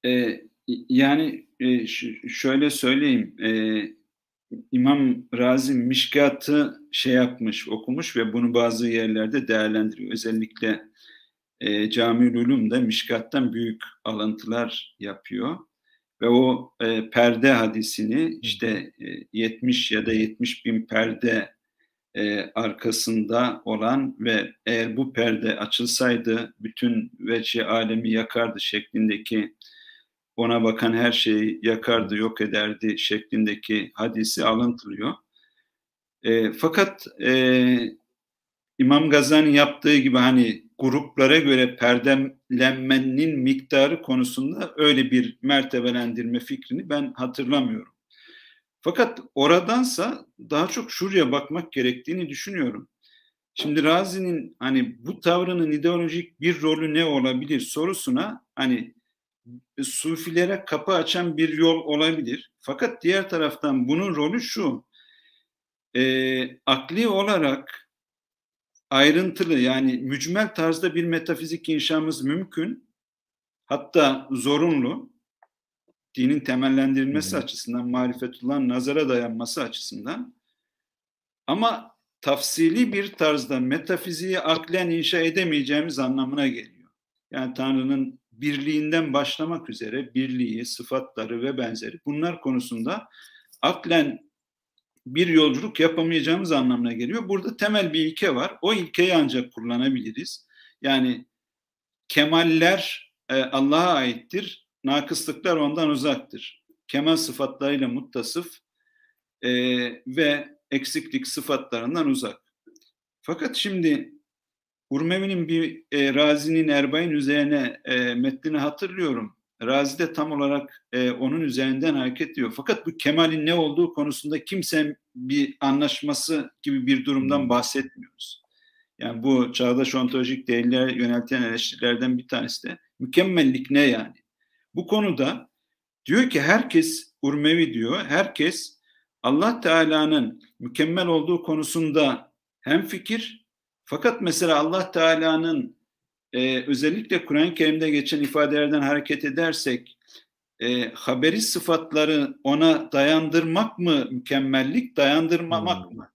Evet. Şöyle söyleyeyim. İmam Râzî Mişkât'ı okumuş ve bunu bazı yerlerde değerlendiriyor. Özellikle Câmiül Ulûm'da Mişkât'tan büyük alıntılar yapıyor. Ve o perde hadisini 70 ya da 70 bin perde arkasında olan ve eğer bu perde açılsaydı bütün veci alemi yakardı şeklindeki, ona bakan her şeyi yakardı, yok ederdi şeklindeki hadisi alıntılıyor. Fakat İmam Gazali'nin yaptığı gibi hani gruplara göre perdelenmenin miktarı konusunda öyle bir mertebelendirme fikrini ben hatırlamıyorum. Fakat oradansa daha çok şuraya bakmak gerektiğini düşünüyorum. Şimdi Râzî'nin hani bu tavrının ideolojik bir rolü ne olabilir sorusuna hani Sufilere kapı açan bir yol olabilir. Fakat diğer taraftan bunun rolü şu. Akli olarak ayrıntılı yani mücmel tarzda bir metafizik inşamız mümkün. Hatta zorunlu. Dinin temellendirilmesi açısından, marifetullah'ın nazara dayanması açısından. Ama tafsili bir tarzda metafiziği aklen inşa edemeyeceğimiz anlamına geliyor. Yani Tanrı'nın birliğinden başlamak üzere birliği, sıfatları ve benzeri bunlar konusunda aklen bir yolculuk yapamayacağımız anlamına geliyor. Burada temel bir ilke var. O ilkeyi ancak kullanabiliriz. Yani kemaller Allah'a aittir, nakıslıklar ondan uzaktır. Kemal sıfatlarıyla muttasıf ve eksiklik sıfatlarından uzak. Fakat şimdi Urmevi'nin bir Râzî'nin Erbain üzerine metnini hatırlıyorum. Râzî de tam olarak onun üzerinden hareket ediyor. Fakat bu kemalin ne olduğu konusunda kimsenin bir anlaşması gibi bir durumdan bahsetmiyoruz. Yani bu çağdaş ontolojik değerlere yöneltilen eleştirilerden bir tanesi de mükemmellik ne yani? Bu konuda diyor ki herkes, Urmevi diyor, herkes Allah Teala'nın mükemmel olduğu konusunda hemfikir. Fakat mesela Allah Teala'nın özellikle Kur'an-ı Kerim'de geçen ifadelerden hareket edersek haberi sıfatları ona dayandırmak mı mükemmellik, dayandırmamak mı?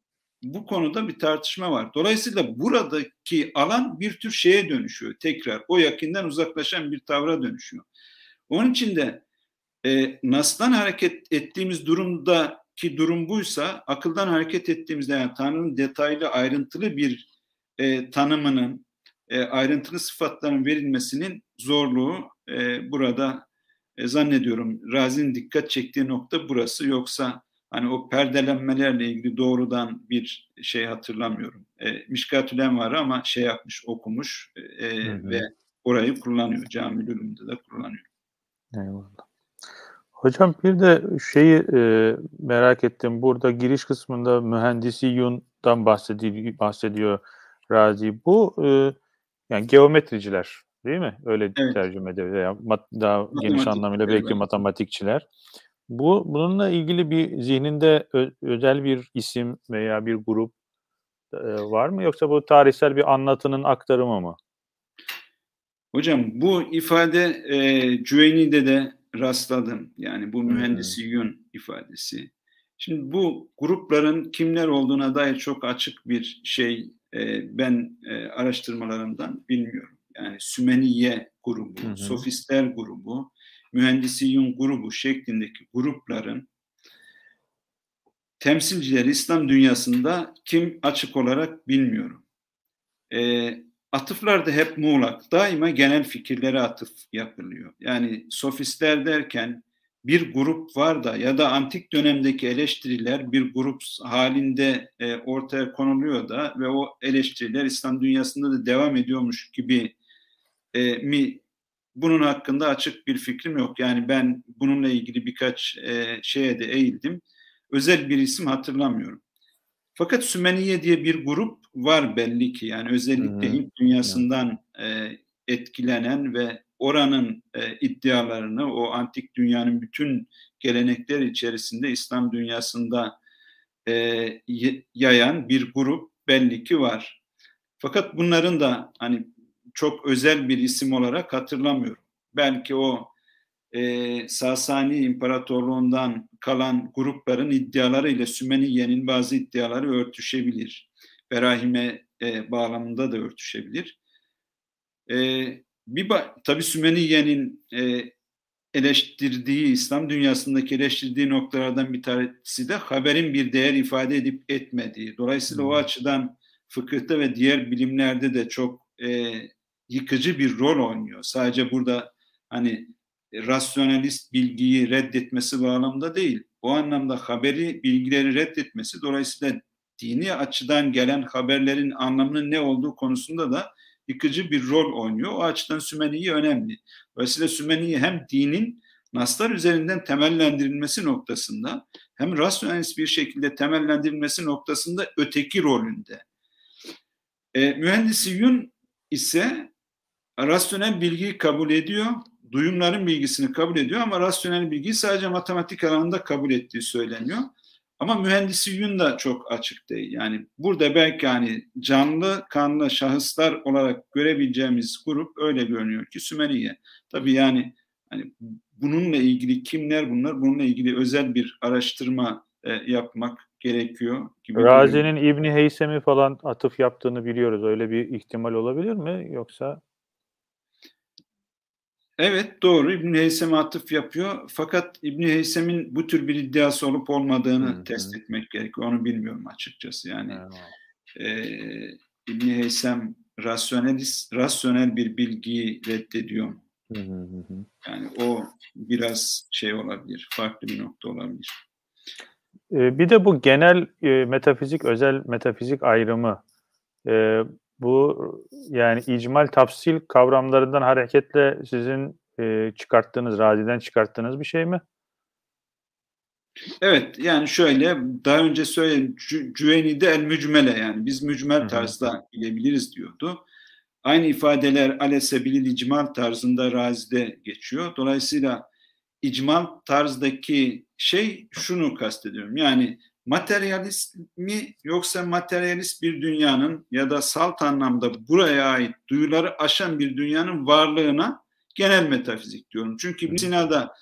Bu konuda bir tartışma var. Dolayısıyla buradaki alan bir tür şeye dönüşüyor tekrar. O yakinden uzaklaşan bir tavra dönüşüyor. Onun için de Nas'tan hareket ettiğimiz durumda ki durum buysa akıldan hareket ettiğimizde, yani Tanrı'nın detaylı ayrıntılı bir tanımının, ayrıntılı sıfatların verilmesinin zorluğu burada zannediyorum. Râzî'nin dikkat çektiği nokta burası. Yoksa hani o perdelenmelerle ilgili doğrudan bir şey hatırlamıyorum. Mişkâtü'l-Envar'ı ama şey yapmış, okumuş ve orayı kullanıyor. Câmi'l-Ulûm'de de kullanıyor. Eyvallah. Hocam bir de şeyi merak ettim. Burada giriş kısmında mühendisiyundan bahsediyor Râzî. Bu yani geometriciler değil mi? Öyle tercüme ediyor. Daha geniş anlamıyla belki matematikçiler. Bununla ilgili bir zihninde özel bir isim veya bir grup var mı? Yoksa bu tarihsel bir anlatının aktarımı mı? Hocam bu ifade Cüveynî'de de rastladım. Yani bu mühendisiyun ifadesi. Şimdi bu grupların kimler olduğuna dair çok açık bir şey ben araştırmalarımdan bilmiyorum. Yani Sümeniyye grubu, Sofistler grubu, mühendisiyun grubu şeklindeki grupların temsilcileri İslam dünyasında kim açık olarak bilmiyorum. Atıflar da hep muğlak. Daima genel fikirlere atıf yapılıyor. Yani sofistler derken bir grup var da ya da antik dönemdeki eleştiriler bir grup halinde ortaya konuluyor da ve o eleştiriler İslam dünyasında da devam ediyormuş gibi mi? Bunun hakkında açık bir fikrim yok. Yani ben bununla ilgili birkaç şeye de eğildim. Özel bir isim hatırlamıyorum. Fakat Sümeniyye diye bir grup var belli ki. Yani özellikle Hint dünyasından etkilenen ve oranın iddialarını, o antik dünyanın bütün gelenekleri içerisinde İslam dünyasında yayan bir grup belli ki var. Fakat bunların da hani çok özel bir isim olarak hatırlamıyorum. Belki o Sasani İmparatorluğundan kalan grupların iddiaları ile Sümeniyye'nin bazı iddiaları örtüşebilir. Berahime bağlamında da örtüşebilir. Tabii Sümeniyye'nin eleştirdiği, İslam dünyasındaki eleştirdiği noktalardan bir tanesi de haberin bir değer ifade edip etmediği. Dolayısıyla o açıdan fıkıhta ve diğer bilimlerde de çok yıkıcı bir rol oynuyor. Sadece burada hani rasyonalist bilgiyi reddetmesi bağlamında değil. O anlamda haberi, bilgileri reddetmesi, dolayısıyla dini açıdan gelen haberlerin anlamının ne olduğu konusunda da yıkıcı bir rol oynuyor. O açıdan Sümeniyye önemli. Dolayısıyla Sümeniyye hem dinin naslar üzerinden temellendirilmesi noktasında hem rasyonalist bir şekilde temellendirilmesi noktasında öteki rolünde. Mühendisiyun ise rasyonel bilgiyi kabul ediyor, duyumların bilgisini kabul ediyor ama rasyonel bilgiyi sadece matematik alanında kabul ettiği söyleniyor. Ama mühendisiyun da çok açık değil. Yani burada belki hani canlı kanlı şahıslar olarak görebileceğimiz grup öyle görünüyor ki Sümeniyye. Tabii yani hani bununla ilgili kimler bunlar? Bununla ilgili özel bir araştırma yapmak gerekiyor gibi. Râzî'nin İbn-i Heysem'i falan atıf yaptığını biliyoruz. Öyle bir ihtimal olabilir mi? Yoksa? Evet, doğru. İbn-i Heysem'e atıf yapıyor. Fakat İbn-i Heysem'in bu tür bir iddiası olup olmadığını test etmek gerekiyor. Onu bilmiyorum açıkçası. Yani İbn-i Heysem rasyonel bir bilgiyi reddediyor mu? Yani o biraz şey olabilir. Farklı bir nokta olabilir. Bir de bu genel metafizik, özel metafizik ayrımı, bu yani icmal, tafsil kavramlarından hareketle sizin çıkarttığınız, Râzî'den çıkarttığınız bir şey mi? Evet, yani şöyle, daha önce söyledim, Cüveynî'de el-mücmele, yani biz mücmel tarzda bilebiliriz diyordu. Aynı ifadeler alesebilil icmal tarzında Râzî'de geçiyor. Dolayısıyla İcmal tarzdaki şey şunu kastediyorum. Yani materyalist mi, yoksa materyalist bir dünyanın ya da salt anlamda buraya ait duyuları aşan bir dünyanın varlığına genel metafizik diyorum. Çünkü İbn Sina'da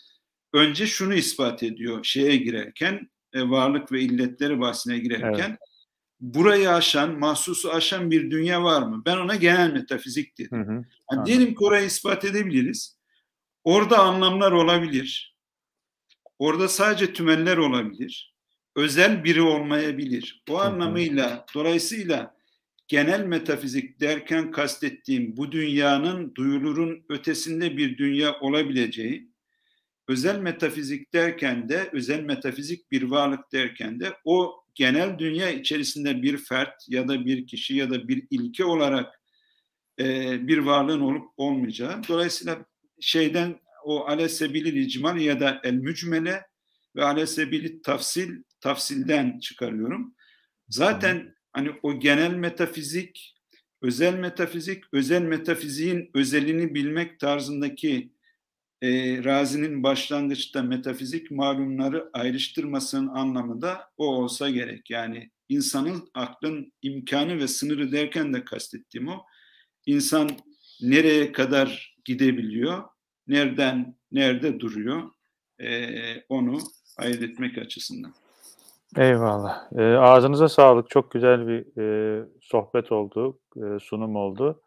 önce şunu ispat ediyor şeye girerken, varlık ve illetleri bahsine girerken. Evet. Burayı aşan, mahsusu aşan bir dünya var mı? Ben ona genel metafizik dedim. Yani diyelim ki orayı ispat edebiliriz. Orada anlamlar olabilir. Orada sadece tümeller olabilir. özel biri olmayabilir. O anlamıyla, dolayısıyla genel metafizik derken kastettiğim bu dünyanın duyulurun ötesinde bir dünya olabileceği, özel metafizik derken de, özel metafizik bir varlık derken de o genel dünya içerisinde bir fert ya da bir kişi ya da bir ilke olarak bir varlığın olup olmayacağı. Dolayısıyla şeyden o alesebilir icmal ya da el mücmele ve alesebilir tafsil, tafsilden çıkarıyorum. Zaten hani o genel metafizik, özel metafizik, özel metafiziğin özelini bilmek tarzındaki Razi'nin başlangıçta metafizik malumları ayrıştırmasının anlamı da o olsa gerek. Yani insanın aklın imkanı ve sınırı derken de kastettiğim o. İnsan nereye kadar gidebiliyor, nerede duruyor onu ayırt etmek açısından. Eyvallah. Ağzınıza sağlık. Çok güzel bir sohbet oldu, sunum oldu.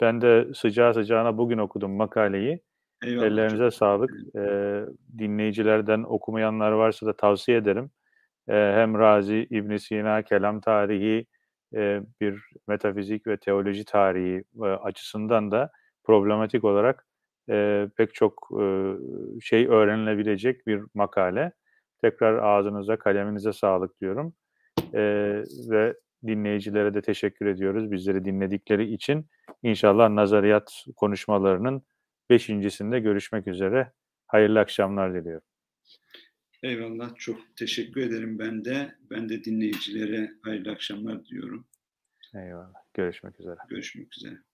Ben de sıcağı sıcağına bugün okudum makaleyi. Eyvallah. Ellerinize sağlık. Dinleyicilerden okumayanlar varsa da tavsiye ederim. Hem Razi, İbn Sina, kelam tarihi, bir metafizik ve teoloji tarihi açısından da problematik olarak pek çok şey öğrenilebilecek bir makale. Tekrar ağzınıza, kaleminize sağlık diyorum. Ve dinleyicilere de teşekkür ediyoruz bizleri dinledikleri için. İnşallah Nazariyat konuşmalarının 5.'sinde görüşmek üzere. Hayırlı akşamlar diliyorum. Eyvallah. Çok teşekkür ederim ben de. Ben de dinleyicilere hayırlı akşamlar diyorum. Eyvallah. Görüşmek üzere. Görüşmek üzere.